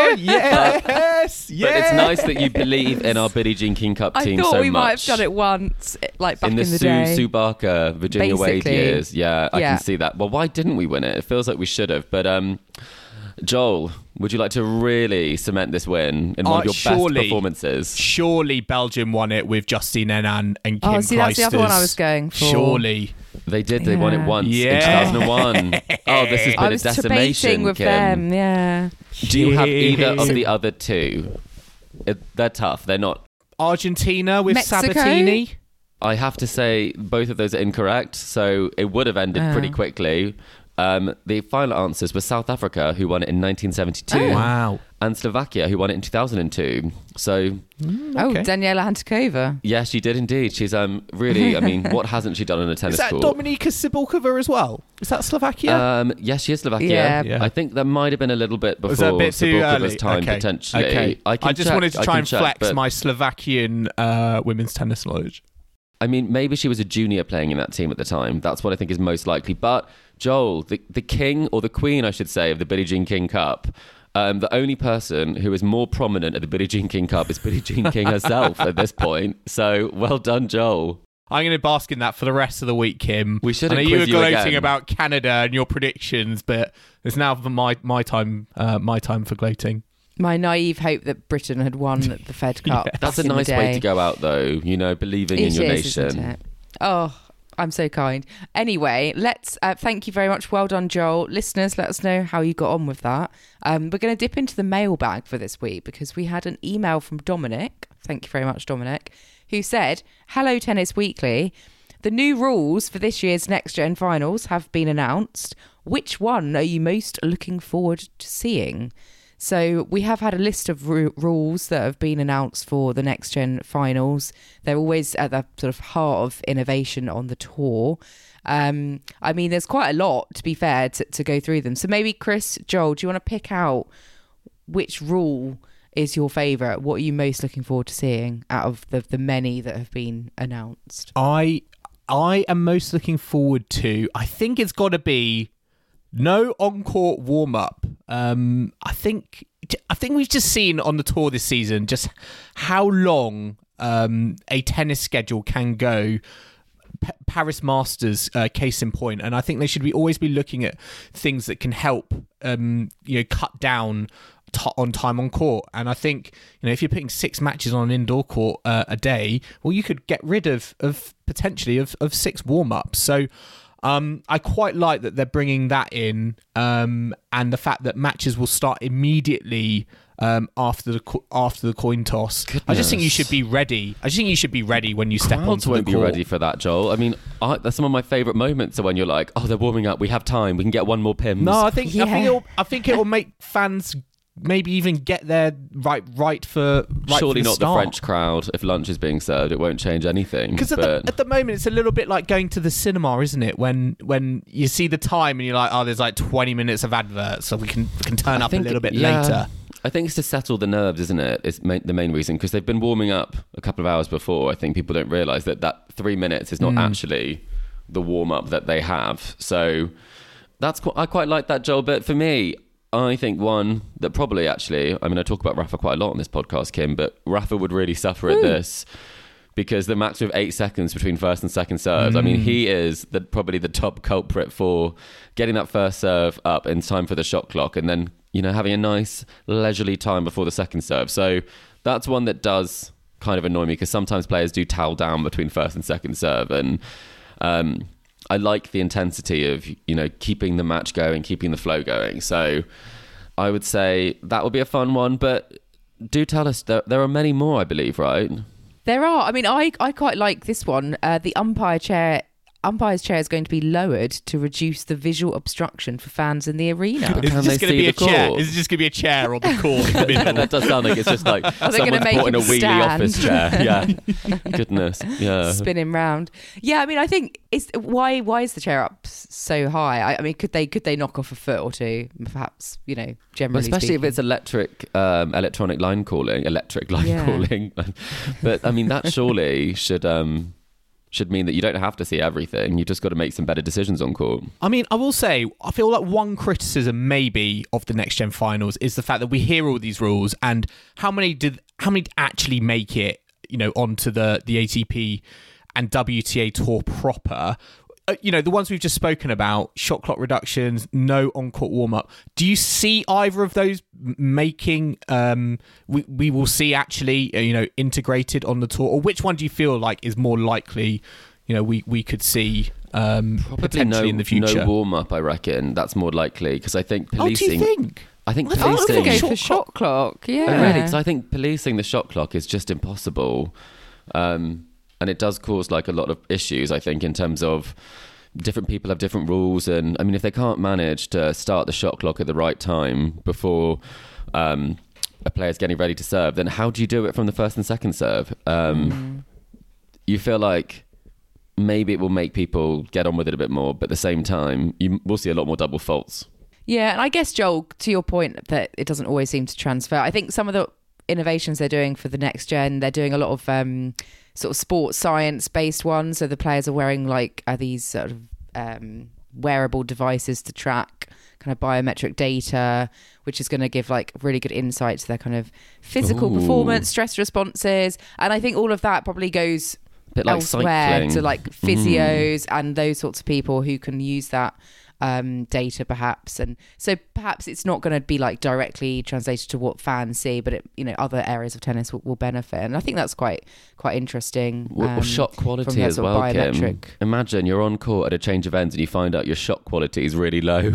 no! Yes! But it's nice that you believe in our Billie Jean King Cup team so much. I thought we might have done it once, like back in the day. In the Sue Barker, Virginia Wade years. Yeah, I can see that. Well, why didn't we win it? It feels like we should have. But Joel, would you like to really cement this win in one of your best performances? Surely Belgium won it with Justine Henin and Kim Clijsters. Oh, see, that's the other one I was going for. Surely. They did. They won it once in 2001. Oh, this has been a decimation, with Kim. Them, yeah. Do you have either of the other 2? They're tough. They're not. Argentina with Mexico? Sabatini? I have to say both of those are incorrect, so it would have ended pretty quickly. The final answers were South Africa, who won it in 1972. Oh. Wow. And Slovakia, who won it in 2002. So... Oh, Daniela Hantikova. Yeah, she did indeed. She's really... I mean, what hasn't she done on a tennis court? Is that Dominika Sibulkova as well? Is that Slovakia? Yes, she is Slovakia. Yeah. I think that might have been a little bit before Sibulkova's time, potentially. Okay. I just wanted to try and flex my Slovakian women's tennis knowledge. I mean, maybe she was a junior playing in that team at the time. That's what I think is most likely. But Joel, the king, or the queen, I should say, of the Billie Jean King Cup, the only person who is more prominent at the Billie Jean King Cup is Billie Jean King herself at this point. So well done, Joel. I'm going to bask in that for the rest of the week, Kim. We should. I know you were gloating about Canada and your predictions, but it's now my time for gloating. My naive hope that Britain had won the Fed Cup. Yes. That's a nice way to go out, though. You know, believing in your nation. Oh, I'm so kind. Anyway, let's thank you very much. Well done, Joel. Listeners, let us know how you got on with that. We're going to dip into the mailbag for this week because we had an email from Dominic. Thank you very much, Dominic, who said, "Hello, Tennis Weekly. The new rules for this year's Next Gen Finals have been announced. Which one are you most looking forward to seeing?" So we have had a list of rules that have been announced for the Next Gen Finals. They're always at the sort of heart of innovation on the tour. I mean, there's quite a lot, to be fair, to go through them. So maybe, Chris, Joel, do you want to pick out which rule is your favourite? What are you most looking forward to seeing out of the many that have been announced? I am most looking forward to, I think it's got to be no on-court warm-up. I think we've just seen on the tour this season just how long a tennis schedule can go. Paris Masters, case in point, and I think they should always be looking at things that can help, cut down on time on court. And I think, if you're putting 6 matches on an indoor court a day, well, you could get rid of potentially of 6 warm-ups. So I quite like that they're bringing that in, and the fact that matches will start immediately after the coin toss. Goodness. I just think you should be ready when you step onto the court. Crowds won't be ready for that, Joel. I mean, that's some of my favourite moments are when you're like, oh, they're warming up, we have time, we can get one more PIMS. No, I think it will make fans maybe even get there right. Surely for the not start. The French crowd. If lunch is being served, it won't change anything. Because at the moment, it's a little bit like going to the cinema, isn't it? When you see the time and you're like, oh, there's like 20 minutes of adverts, so we can turn up a little bit later. I think it's to settle the nerves, isn't it? It's the main reason, because they've been warming up a couple of hours before. I think people don't realise that 3 minutes is not actually the warm up that they have. So that's I quite like that, Joel. But for me, I think one that probably actually, I mean, I talk about Rafa quite a lot on this podcast, Kim, but Rafa would really suffer at this because the match of 8 seconds between first and second serves. I mean, he is probably the top culprit for getting that first serve up in time for the shot clock and then, having a nice leisurely time before the second serve. So that's one that does kind of annoy me because sometimes players do towel down between first and second serve. And I like the intensity of, keeping the match going, keeping the flow going. So I would say that would be a fun one. But do tell us, there are many more, I believe, right? There are. I mean, I quite like this one. The umpire's chair is going to be lowered to reduce the visual obstruction for fans in the arena. Is it just going to be a chair on the court? That does sound like it's just like someone's brought in a wheelie office chair. Yeah, goodness. Yeah, spinning round. Yeah, I mean, I think it's why is the chair up so high? I mean, could they knock off a foot or two, perhaps? Generally, especially speaking, if it's electronic line calling. But I mean, that surely should mean that you don't have to see everything. You just got to make some better decisions on court. I mean, I will say, I feel like one criticism maybe of the Next Gen Finals is the fact that we hear all these rules and how many actually make it, onto the ATP and WTA tour proper. The ones we've just spoken about, shot clock reductions, no on-court warm-up. Do you see either of those making, we will see actually, integrated on the tour? Or which one do you feel like is more likely, we could see potentially in the future? No warm-up, I reckon. That's more likely because I think policing... Oh, do you think? I think go for shot clock. Yeah. Oh, really? Because I think policing the shot clock is just impossible. And it does cause like a lot of issues, I think, in terms of different people have different rules. And I mean, if they can't manage to start the shot clock at the right time before a player's getting ready to serve, then how do you do it from the first and second serve? You feel like maybe it will make people get on with it a bit more, but at the same time, you will see a lot more double faults. Yeah, and I guess, Joel, to your point that it doesn't always seem to transfer, I think some of the innovations they're doing for the Next Gen, they're doing a lot of... sort of sports science based one. So the players are wearing these sort of wearable devices to track kind of biometric data, which is going to give really good insight to their kind of physical performance, stress responses. And I think all of that probably goes bit like cycling, to like physios and those sorts of people who can use that data perhaps. And so perhaps it's not going to be like directly translated to what fans see, but it, you know, other areas of tennis will benefit. And I think that's quite interesting. Well, shot quality as well, Kim. Imagine you're on court at a change of ends and you find out your shot quality is really low.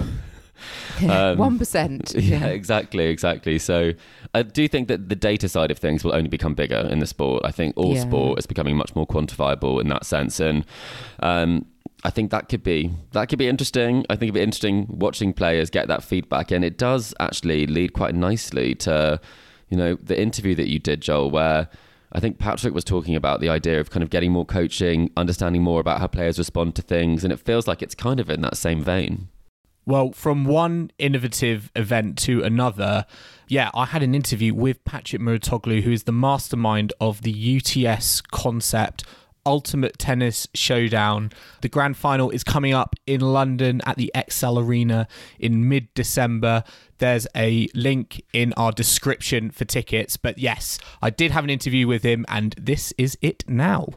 1%. Yeah, exactly. So I do think that the data side of things will only become bigger in the sport. I think all sport is becoming much more quantifiable in that sense. And I think that could be interesting. I think it'd be interesting watching players get that feedback. And it does actually lead quite nicely to, you know, the interview that you did, Joel, where I think Patrick was talking about the idea of kind of getting more coaching, understanding more about how players respond to things. And it feels like it's kind of in that same vein. Well, from one innovative event to another, I had an interview with Patrick Mouratoglou, who is the mastermind of the UTS concept, Ultimate Tennis Showdown. The grand final is coming up in London at the ExCeL Arena in mid-December. There's a link in our description for tickets. But yes, I did have an interview with him, and this is it now.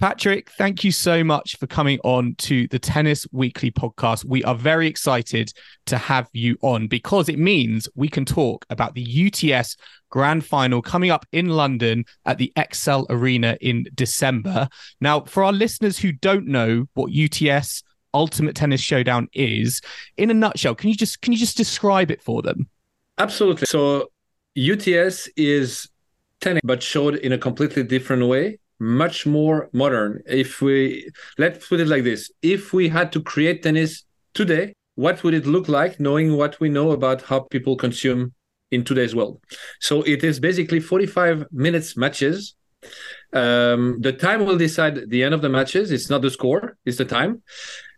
Patrick, thank you so much for coming on to the Tennis Weekly podcast. We are very excited to have you on because it means we can talk about the UTS Grand Final coming up in London at the ExCeL Arena in December. Now, for our listeners who don't know what UTS Ultimate Tennis Showdown is, in a nutshell, can you just describe it for them? Absolutely. So UTS is tennis, but showed in a completely different way. Much more modern. Let's put it like this. If we had to create tennis today, what would it look like knowing what we know about how people consume in today's world? So it is basically 45 minutes matches. The time will decide the end of the matches. It's not the score, it's the time.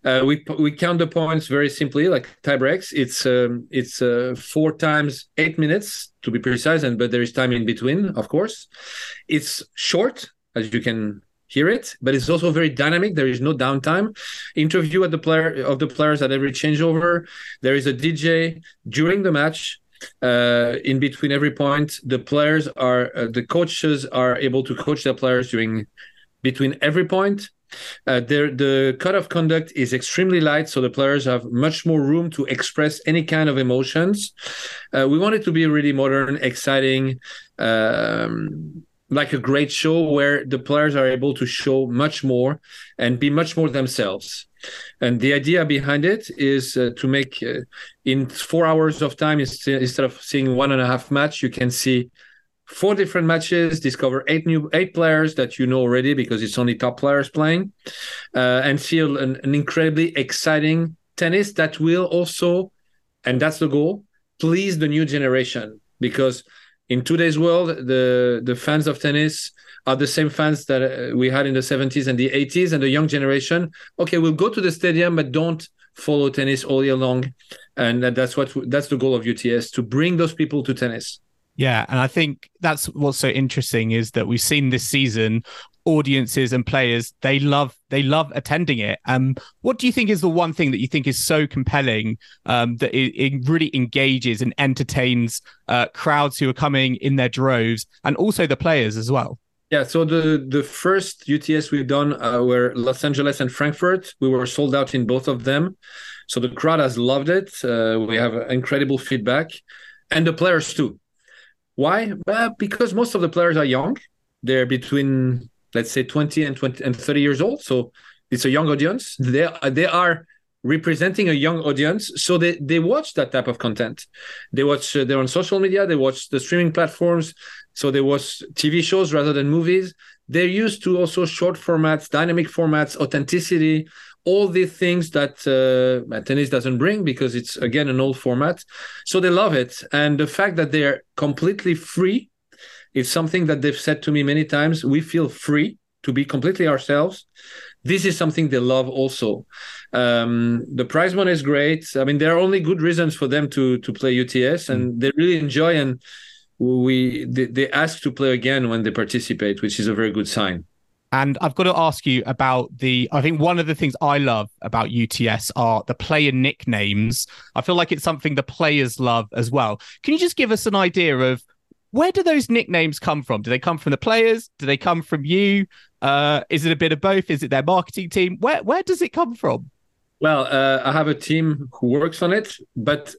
We count the points very simply, like tie breaks. It's 4 times 8 minutes to be precise, but there is time in between, of course. It's short, as you can hear it, but it's also very dynamic. There is no downtime. Interview of the players at every changeover. There is a DJ during the match. In between every point, the coaches are able to coach their players between every point. The code of conduct is extremely light, so the players have much more room to express any kind of emotions. We want it to be really modern, exciting. Like a great show where the players are able to show much more and be much more themselves. And the idea behind it is to make in 4 hours of time, instead of seeing 1.5 match, you can see 4 different matches, discover 8 players that you know already because it's only top players playing, and feel an incredibly exciting tennis that will also, and that's the goal, please the new generation. Because in today's world, the fans of tennis are the same fans that we had in the 70s and the 80s, and the young generation, we'll go to the stadium, but don't follow tennis all year long. And that's the goal of UTS, to bring those people to tennis. Yeah, and I think that's what's so interesting is that we've seen this season, audiences and players, they love attending it. What do you think is the one thing that you think is so compelling that it really engages and entertains crowds who are coming in their droves, and also the players as well? Yeah, so the first UTS we've done were Los Angeles and Frankfurt. We were sold out in both of them, so the crowd has loved it. We have incredible feedback, and the players too. Why? Because most of the players are young. They're between, let's say, 20 and 30 years old. So it's a young audience. They are representing a young audience. So they watch that type of content. They're on social media. They watch the streaming platforms. So they watch TV shows rather than movies. They're used to also short formats, dynamic formats, authenticity, all the things that tennis doesn't bring because it's, again, an old format. So they love it. And the fact that they're completely free, it's something that they've said to me many times. We feel free to be completely ourselves. This is something they love also. The prize money is great. I mean, there are only good reasons for them to play UTS, and they really enjoy, and they ask to play again when they participate, which is a very good sign. And I've got to ask you about I think one of the things I love about UTS are the player nicknames. I feel like it's something the players love as well. Can you just give us an idea of Where do those nicknames come from? Do they come from the players? Do they come from you? Is it a bit of both? Is it their marketing team? Where does it come from? Well, I have a team who works on it, but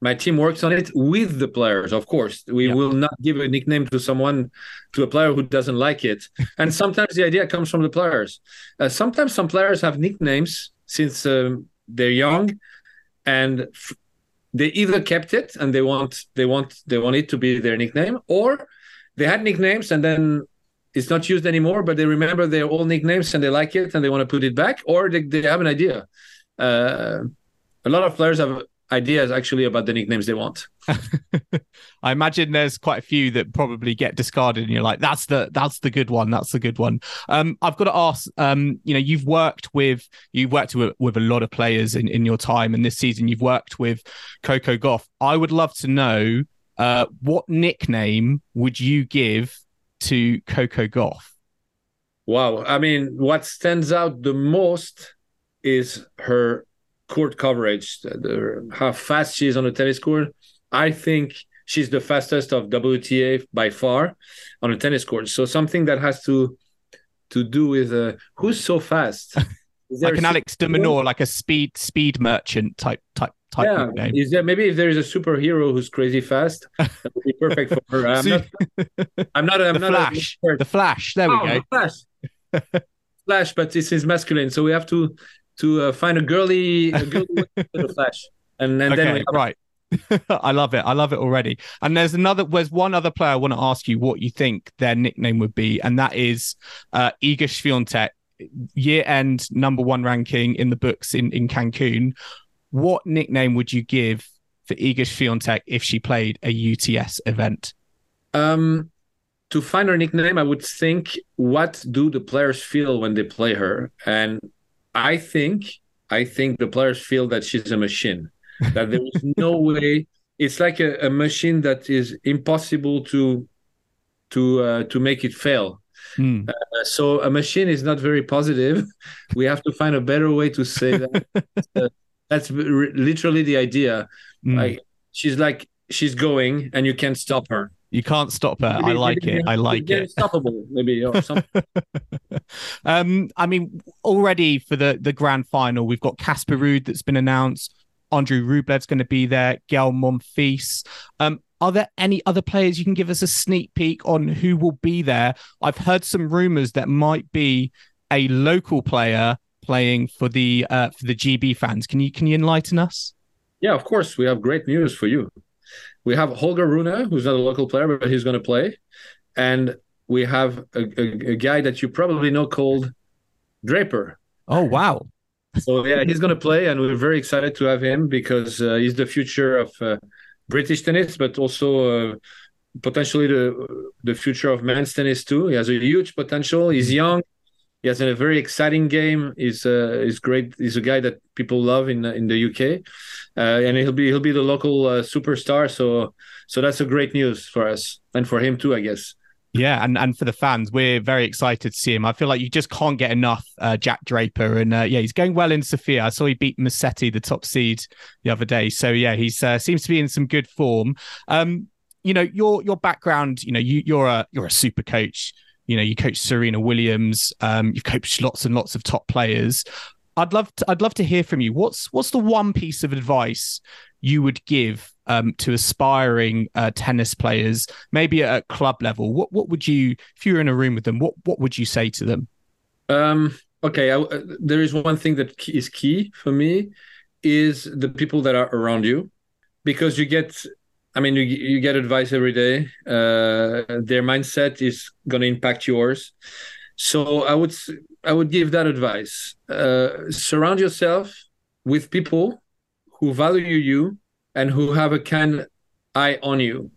my team works on it with the players, of course. We will not give a nickname to someone, to a player who doesn't like it. And sometimes the idea comes from the players. Sometimes some players have nicknames since they're young, and they either kept it and they want it to be their nickname, or they had nicknames and then it's not used anymore, but they remember their old nicknames and they like it and they want to put it back, or they have an idea. A lot of players have ideas actually about the nicknames they want. I imagine there's quite a few that probably get discarded and you're like, that's the good one. That's the good one. I've got to ask, you've worked with a lot of players in your time, and this season you've worked with Coco Gauff. I would love to know what nickname would you give to Coco Gauff? Wow. I mean, what stands out the most is her court coverage, how fast she is on the tennis court. I think she's the fastest of WTA by far on a tennis court. So something that has to do with who's so fast? Like an Alex de Minaur, like a speed merchant type yeah. Name. Is there, maybe if there is a superhero who's crazy fast, that would be perfect for her. I'm not Flash. The Flash. There we go. The Flash. Flash, but this is masculine, so we have to find a girly way for the Flash, and okay, then we have right. I love it already. And there's one other player I want to ask you what you think their nickname would be, and that is Iga Swiatek, year-end number one ranking in the books in Cancun. What nickname would you give for Iga Swiatek if she played a UTS event? To find her nickname, I would think, what do the players feel when they play her? And I think the players feel that she's a machine, that there is no way. It's like a machine that is impossible to make it fail. So a machine is not very positive. We have to find a better way to say that. That's literally the idea. Like, she's going, and you can't stop her. You can't stop her. Maybe, I like it. Unstoppable, maybe, or something. I mean, already for the grand final, we've got Casper Ruud that's been announced. Andrey Rublev's going to be there. Gael Monfils. Are there any other players you can give us a sneak peek on who will be there? I've heard some rumours that might be a local player playing for the GB fans. Can you enlighten us? Yeah, of course. We have great news for you. We have Holger Rune, who's not a local player, but he's going to play. And we have a guy that you probably know called Draper. Oh, wow. So, yeah, he's going to play, and we're very excited to have him because he's the future of British tennis, but also potentially the future of men's tennis too. He has a huge potential. He's young. He has a very exciting game. He's great. He's a guy that people love in the UK, and he'll be the local superstar. So that's a great news for us and for him too, I guess. Yeah, and for the fans, we're very excited to see him. I feel like you just can't get enough Jack Draper, and he's going well in Sofia. I saw he beat Musetti, the top seed, the other day. So yeah, he seems to be in some good form. You know, your background. You know, you're a super coach. You know, you coach Serena Williams. You've coached lots and lots of top players. I'd love to hear from you. What's the one piece of advice you would give to aspiring tennis players, maybe at club level? What would you, if you were in a room with them, what would you say to them? There is one thing that is key for me, is the people that are around you, because you get advice every day. Their mindset is going to impact yours. So I would give that advice. Surround yourself with people who value you and who have a kind eye on you,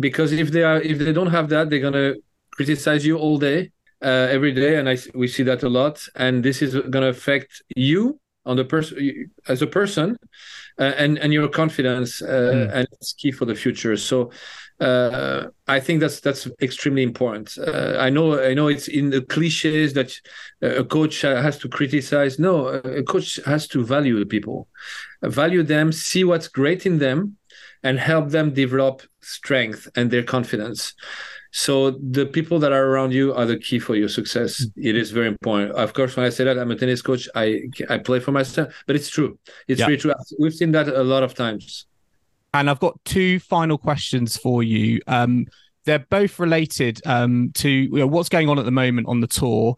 because if they don't have that, they're going to criticize you all day, every day, and we see that a lot. And this is going to affect you on the person as a person, and your confidence, and it's key for the future. So I think that's extremely important. I know it's in the cliches that a coach has to criticize. No, a coach has to value the people, value them, see what's great in them, and help them develop strength and their confidence. So the people that are around you are the key for your success. It is very important. Of course, when I say that, I'm a tennis coach. I play for myself, but it's true. It's really true. We've seen that a lot of times. And I've got two final questions for you. They're both related to what's going on at the moment on the tour.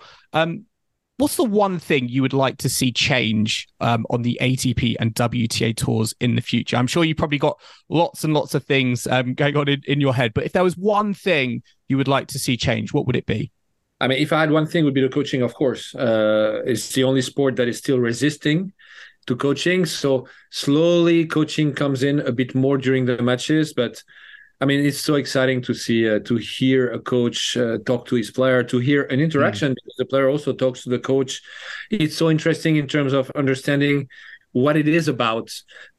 What's the one thing you would like to see change on the ATP and WTA tours in the future? I'm sure you probably got lots and lots of things going on in your head, but if there was one thing you would like to see change, what would it be? I mean, if I had one thing, it would be the coaching, of course. It's the only sport that is still resisting to coaching. So slowly coaching comes in a bit more during the matches, but I mean, it's so exciting to see, to hear a coach talk to his player, to hear an interaction because the player also talks to the coach. It's so interesting in terms of understanding what it is about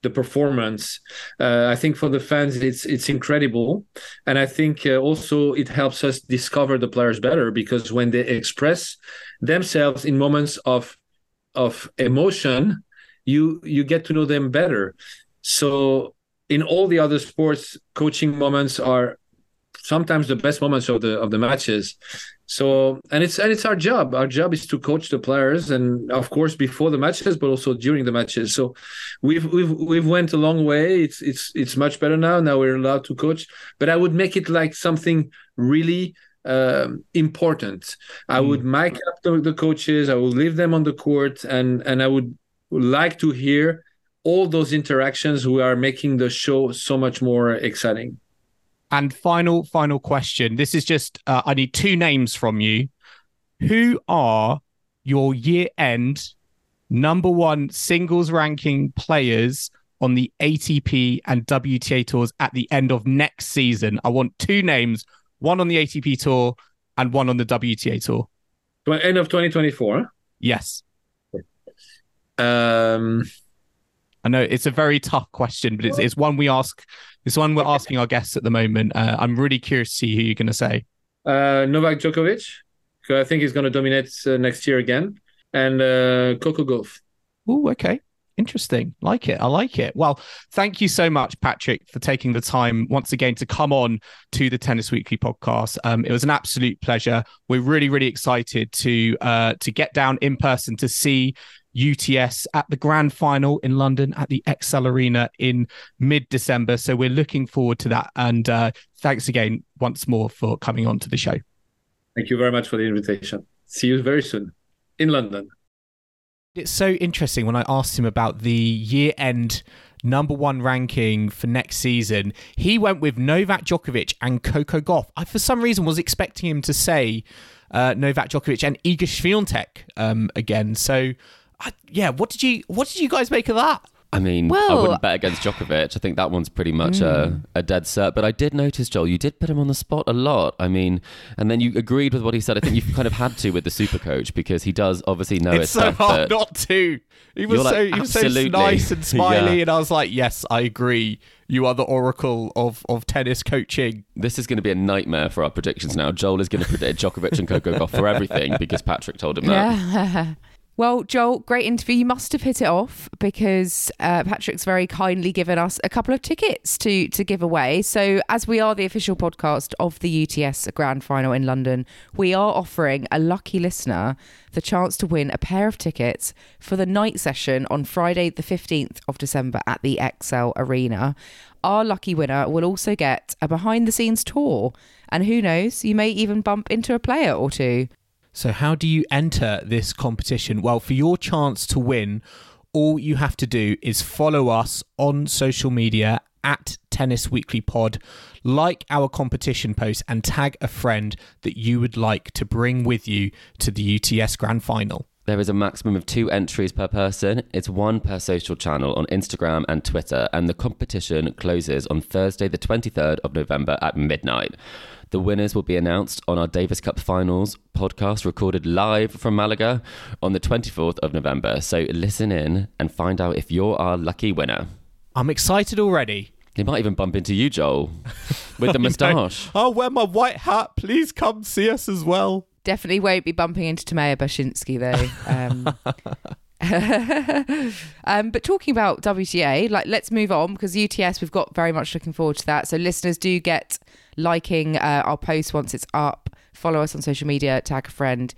the performance. I think for the fans, it's incredible. And I think also it helps us discover the players better because when they express themselves in moments of emotion, you get to know them better. So in all the other sports, coaching moments are sometimes the best moments of the matches. So, and it's our job. Our job is to coach the players, and of course before the matches, but also during the matches. So, we've went a long way. It's much better now. Now we're allowed to coach, but I would make it like something really important. I would mic up the coaches. I would leave them on the court, and I would like to hear all those interactions who are making the show so much more exciting. And final question. This is just, I need two names from you. Who are your year-end number one singles ranking players on the ATP and WTA tours at the end of next season? I want two names, one on the ATP tour and one on the WTA tour. End of 2024? Yes. I know it's a very tough question, but it's one we ask. It's one we're asking our guests at the moment. I'm really curious to see who you're going to say. Novak Djokovic, who I think is going to dominate next year again, and Coco Gauff. Oh, okay. Interesting. Like it. I like it. Well, thank you so much, Patrick, for taking the time once again to come on to the Tennis Weekly podcast. It was an absolute pleasure. We're really, really excited to get down in person to see UTS at the grand final in London at the ExCeL Arena in mid-December. So we're looking forward to that. And thanks again once more for coming on to the show. Thank you very much for the invitation. See you very soon in London. It's so interesting when I asked him about the year-end number one ranking for next season. He went with Novak Djokovic and Coco Gauff. I, for some reason, was expecting him to say Novak Djokovic and Iga Swiatek again. So, what did you guys make of that? I mean, well, I wouldn't bet against Djokovic. I think that one's pretty much a dead cert. But I did notice, Joel, you did put him on the spot a lot. I mean, and then you agreed with what he said. I think you've kind of had to with the super coach because he does obviously know it's so hard not to. He was so nice and smiley, and I was like, yes, I agree. You are the oracle of tennis coaching. This is going to be a nightmare for our predictions now. Joel is going to predict Djokovic and Coco Gauff for everything because Patrick told him that. Well, Joel, great interview. You must have hit it off because Patrick's very kindly given us a couple of tickets to give away. So as we are the official podcast of the UTS Grand Final in London, we are offering a lucky listener the chance to win a pair of tickets for the night session on Friday, the 15th of December at the ExCeL Arena. Our lucky winner will also get a behind-the-scenes tour. And who knows, you may even bump into a player or two. So how do you enter this competition? Well, for your chance to win, all you have to do is follow us on social media at Tennis Weekly Pod, like our competition post, and tag a friend that you would like to bring with you to the UTS Grand Final. There is a maximum of 2 entries per person. It's 1 per social channel on Instagram and Twitter, and the competition closes on Thursday, the 23rd of November at midnight. The winners will be announced on our Davis Cup Finals podcast recorded live from Malaga on the 24th of November. So listen in and find out if you're our lucky winner. I'm excited already. They might even bump into you, Joel, with the moustache. I'll wear my white hat. Please come see us as well. Definitely won't be bumping into Tomeya Bashinsky, though. But talking about WTA, like, let's move on, because UTS, we've got very much looking forward to that. So listeners, do get liking our post once it's up. Follow us on social media, tag a friend.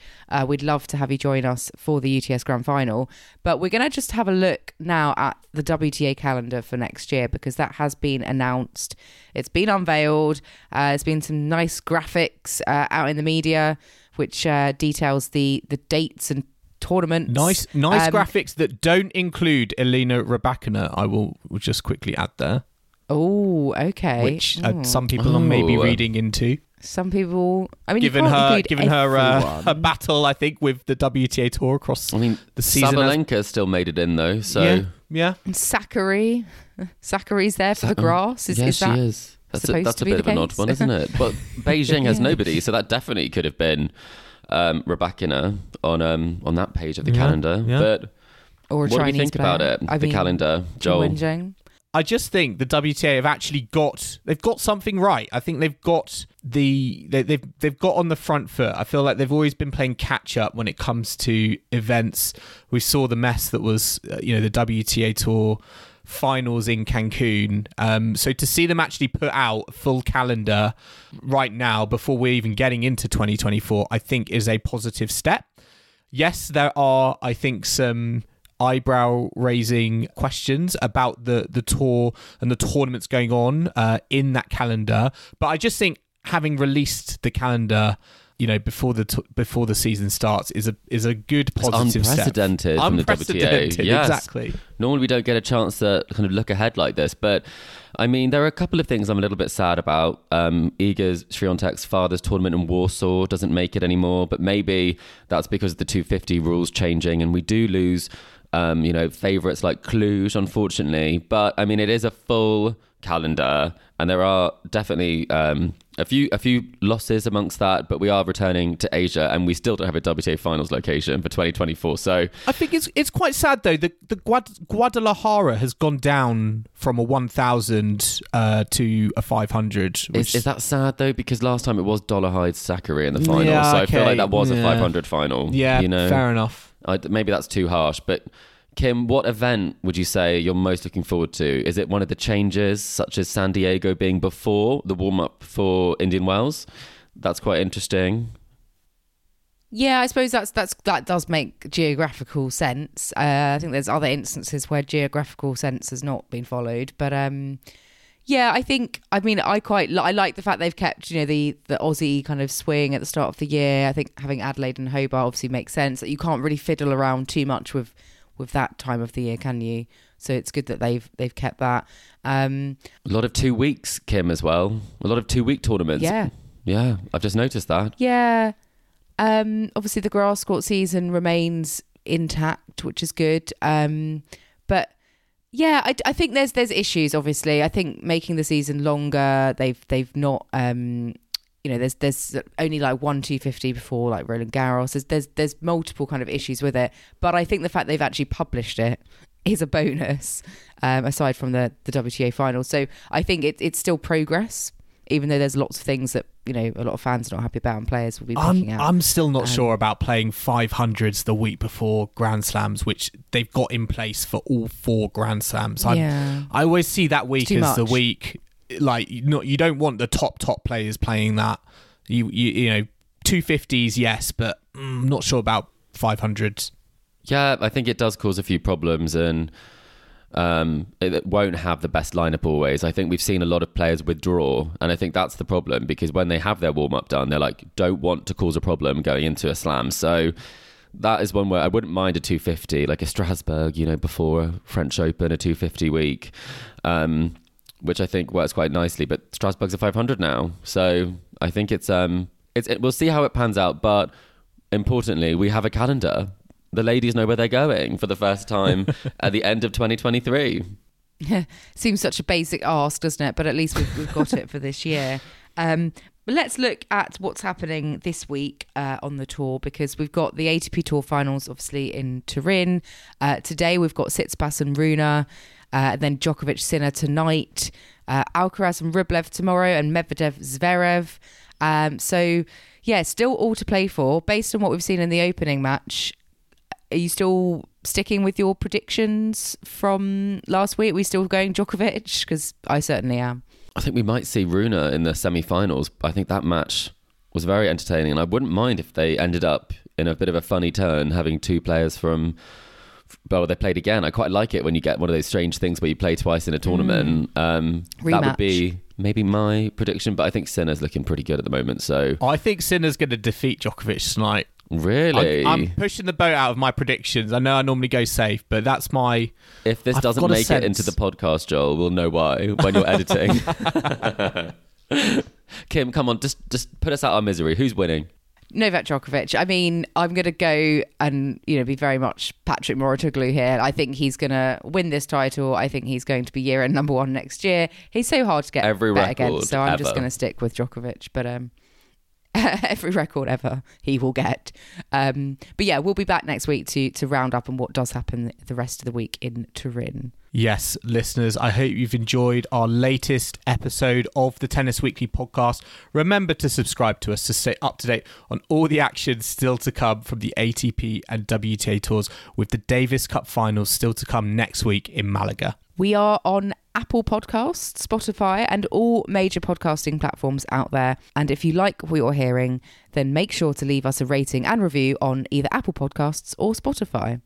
We'd love to have you join us for the UTS Grand Final. But we're going to just have a look now at the WTA calendar for next year, because that has been announced. It's been unveiled. There's been some nice graphics out in the media, which details the dates and tournaments. Nice graphics that don't include Elena Rybakina, I will just quickly add there. Oh, okay. Which some people are maybe reading into. Some people, I mean, given her battle, I think, with the WTA tour across the season. Sabalenka still made it in, though. So yeah. And Sakari's there for the grass. Is she? That's a bit of an odd one, isn't it? But Beijing has nobody, so that definitely could have been Rybakina on that page of the calendar. Yeah. But what do you think about it? The calendar, Joel. I just think the WTA have actually got something right. I think they've got they've got on the front foot. I feel like they've always been playing catch up when it comes to events. We saw the mess that was the WTA Tour Finals in Cancun. So to see them actually put out a full calendar right now before we're even getting into 2024, I think is a positive step. Yes, there are, I think, some eyebrow-raising questions about the tour and the tournaments going on in that calendar. But I just think having released the calendar, before the season starts is a good positive step. Unprecedented from the WTA. Yes. Exactly. Normally we don't get a chance to kind of look ahead like this, but there are a couple of things I'm a little bit sad about. Iga Świątek's father's tournament in Warsaw doesn't make it anymore, but maybe that's because of the 250 rules changing, and we do lose favourites like Cluj, unfortunately. But it is a full calendar, and there are definitely a few losses amongst that. But we are returning to Asia, and we still don't have a WTA Finals location for 2024. So I think it's quite sad, though. The Guadalajara has gone down from a 1,000 to a 500. Which... Is that sad though? Because last time it was Dolohide Zachary in the final, so okay. I feel like that was a 500 final. Yeah, fair enough. Maybe that's too harsh, but Kim, what event would you say you're most looking forward to? Is it one of the changes, such as San Diego being before the warm-up for Indian Wells? That's quite interesting. Yeah, I suppose that does make geographical sense. I think there's other instances where geographical sense has not been followed, but I think, I like the fact they've kept, the Aussie kind of swing at the start of the year. I think having Adelaide and Hobart obviously makes sense. You can't really fiddle around too much with that time of the year, can you? So it's good that they've kept that. A lot of 2 weeks, Kim, as well. A lot of 2 week tournaments. Yeah. Yeah, I've just noticed that. Yeah. Obviously the grass court season remains intact, which is good. But... yeah, I think there's issues. Obviously, I think making the season longer, they've not, there's only like 1 250 before like Roland Garros. There's multiple kind of issues with it, but I think the fact they've actually published it is a bonus. Aside from the WTA finals, so I think it's still progress, even though there's lots of things that a lot of fans are not happy about and players will be picking out. I'm still not sure about playing 500s the week before Grand Slams, which they've got in place for all four Grand Slams. I always see that week as the week, like, you don't want the top players playing that. You 250s, yes, but I'm not sure about 500s. Yeah, I think it does cause a few problems, and it won't have the best lineup always. I think we've seen a lot of players withdraw, and I think that's the problem, because when they have their warm-up done, they're like, don't want to cause a problem going into a slam. So that is one where I wouldn't mind a 250, like a Strasbourg, before a French Open, a 250 week, which I think works quite nicely. But Strasbourg's a 500 now, so I think we'll see how it pans out. But importantly, we have a calendar. The ladies know where they're going for the first time at the end of 2023. Seems such a basic ask, doesn't it? But at least we've got it for this year. But let's look at what's happening this week on the tour, because we've got the ATP Tour Finals, obviously, in Turin. Today we've got Tsitsipas and Rune, and then Djokovic Sinner tonight, Alcaraz and Rublev tomorrow, and Medvedev Zverev. So, yeah, still all to play for. Based on what we've seen in the opening match, are you still sticking with your predictions from last week? Are we still going Djokovic? Because I certainly am. I think we might see Rune in the semi-finals. I think that match was very entertaining, and I wouldn't mind if they ended up in a bit of a funny turn, having two players from... Well, they played again. I quite like it when you get one of those strange things where you play twice in a tournament. That would be maybe my prediction, but I think Sinner's looking pretty good at the moment. So I think Sinner's going to defeat Djokovic tonight. Really? I'm pushing the boat out of my predictions. I know I normally go safe, but that's my... If this doesn't make it into the podcast, Joel, we'll know why when you're editing. Kim, come on, just put us out of our misery. Who's winning? Novak Djokovic. I mean, I'm going to go and, you know, be very much Patrick Mouratoglou here. I think he's going to win this title. I think he's going to be year-end number one next year. He's so hard to get bet against, so I'm just going to stick with Djokovic. But every record ever he will get. But yeah, we'll be back next week to round up on what does happen the rest of the week in Turin. Yes, listeners, I hope you've enjoyed our latest episode of the Tennis Weekly podcast. Remember to subscribe to us to stay up to date on all the action still to come from the ATP and WTA tours, with the Davis Cup finals still to come next week in Malaga. We are on Apple Podcasts, Spotify, and all major podcasting platforms out there. And if you like what you're hearing, then make sure to leave us a rating and review on either Apple Podcasts or Spotify.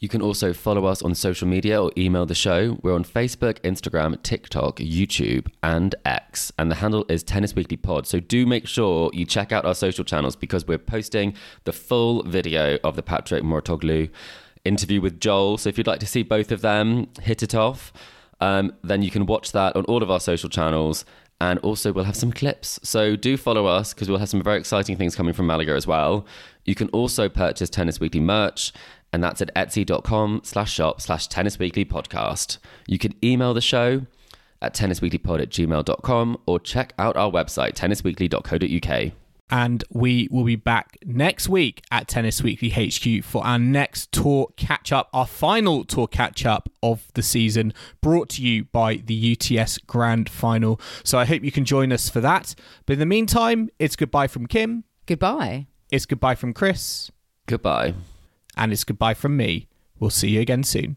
You can also follow us on social media or email the show. We're on Facebook, Instagram, TikTok, YouTube, and X. And the handle is Tennis Weekly Pod. So do make sure you check out our social channels, because we're posting the full video of the Patrick Mouratoglou interview with Joel. So if you'd like to see both of them hit it off, then you can watch that on all of our social channels. And also we'll have some clips. So do follow us, because we'll have some very exciting things coming from Malaga as well. You can also purchase Tennis Weekly merch. And that's at etsy.com/shop/tennisweeklypodcast. You can email the show at tennisweeklypod@gmail.com or check out our website, tennisweekly.co.uk. And we will be back next week at Tennis Weekly HQ for our next tour catch-up, our final tour catch-up of the season, brought to you by the UTS Grand Final. So I hope you can join us for that. But in the meantime, it's goodbye from Kim. Goodbye. It's goodbye from Chris. Goodbye. And it's goodbye from me. We'll see you again soon.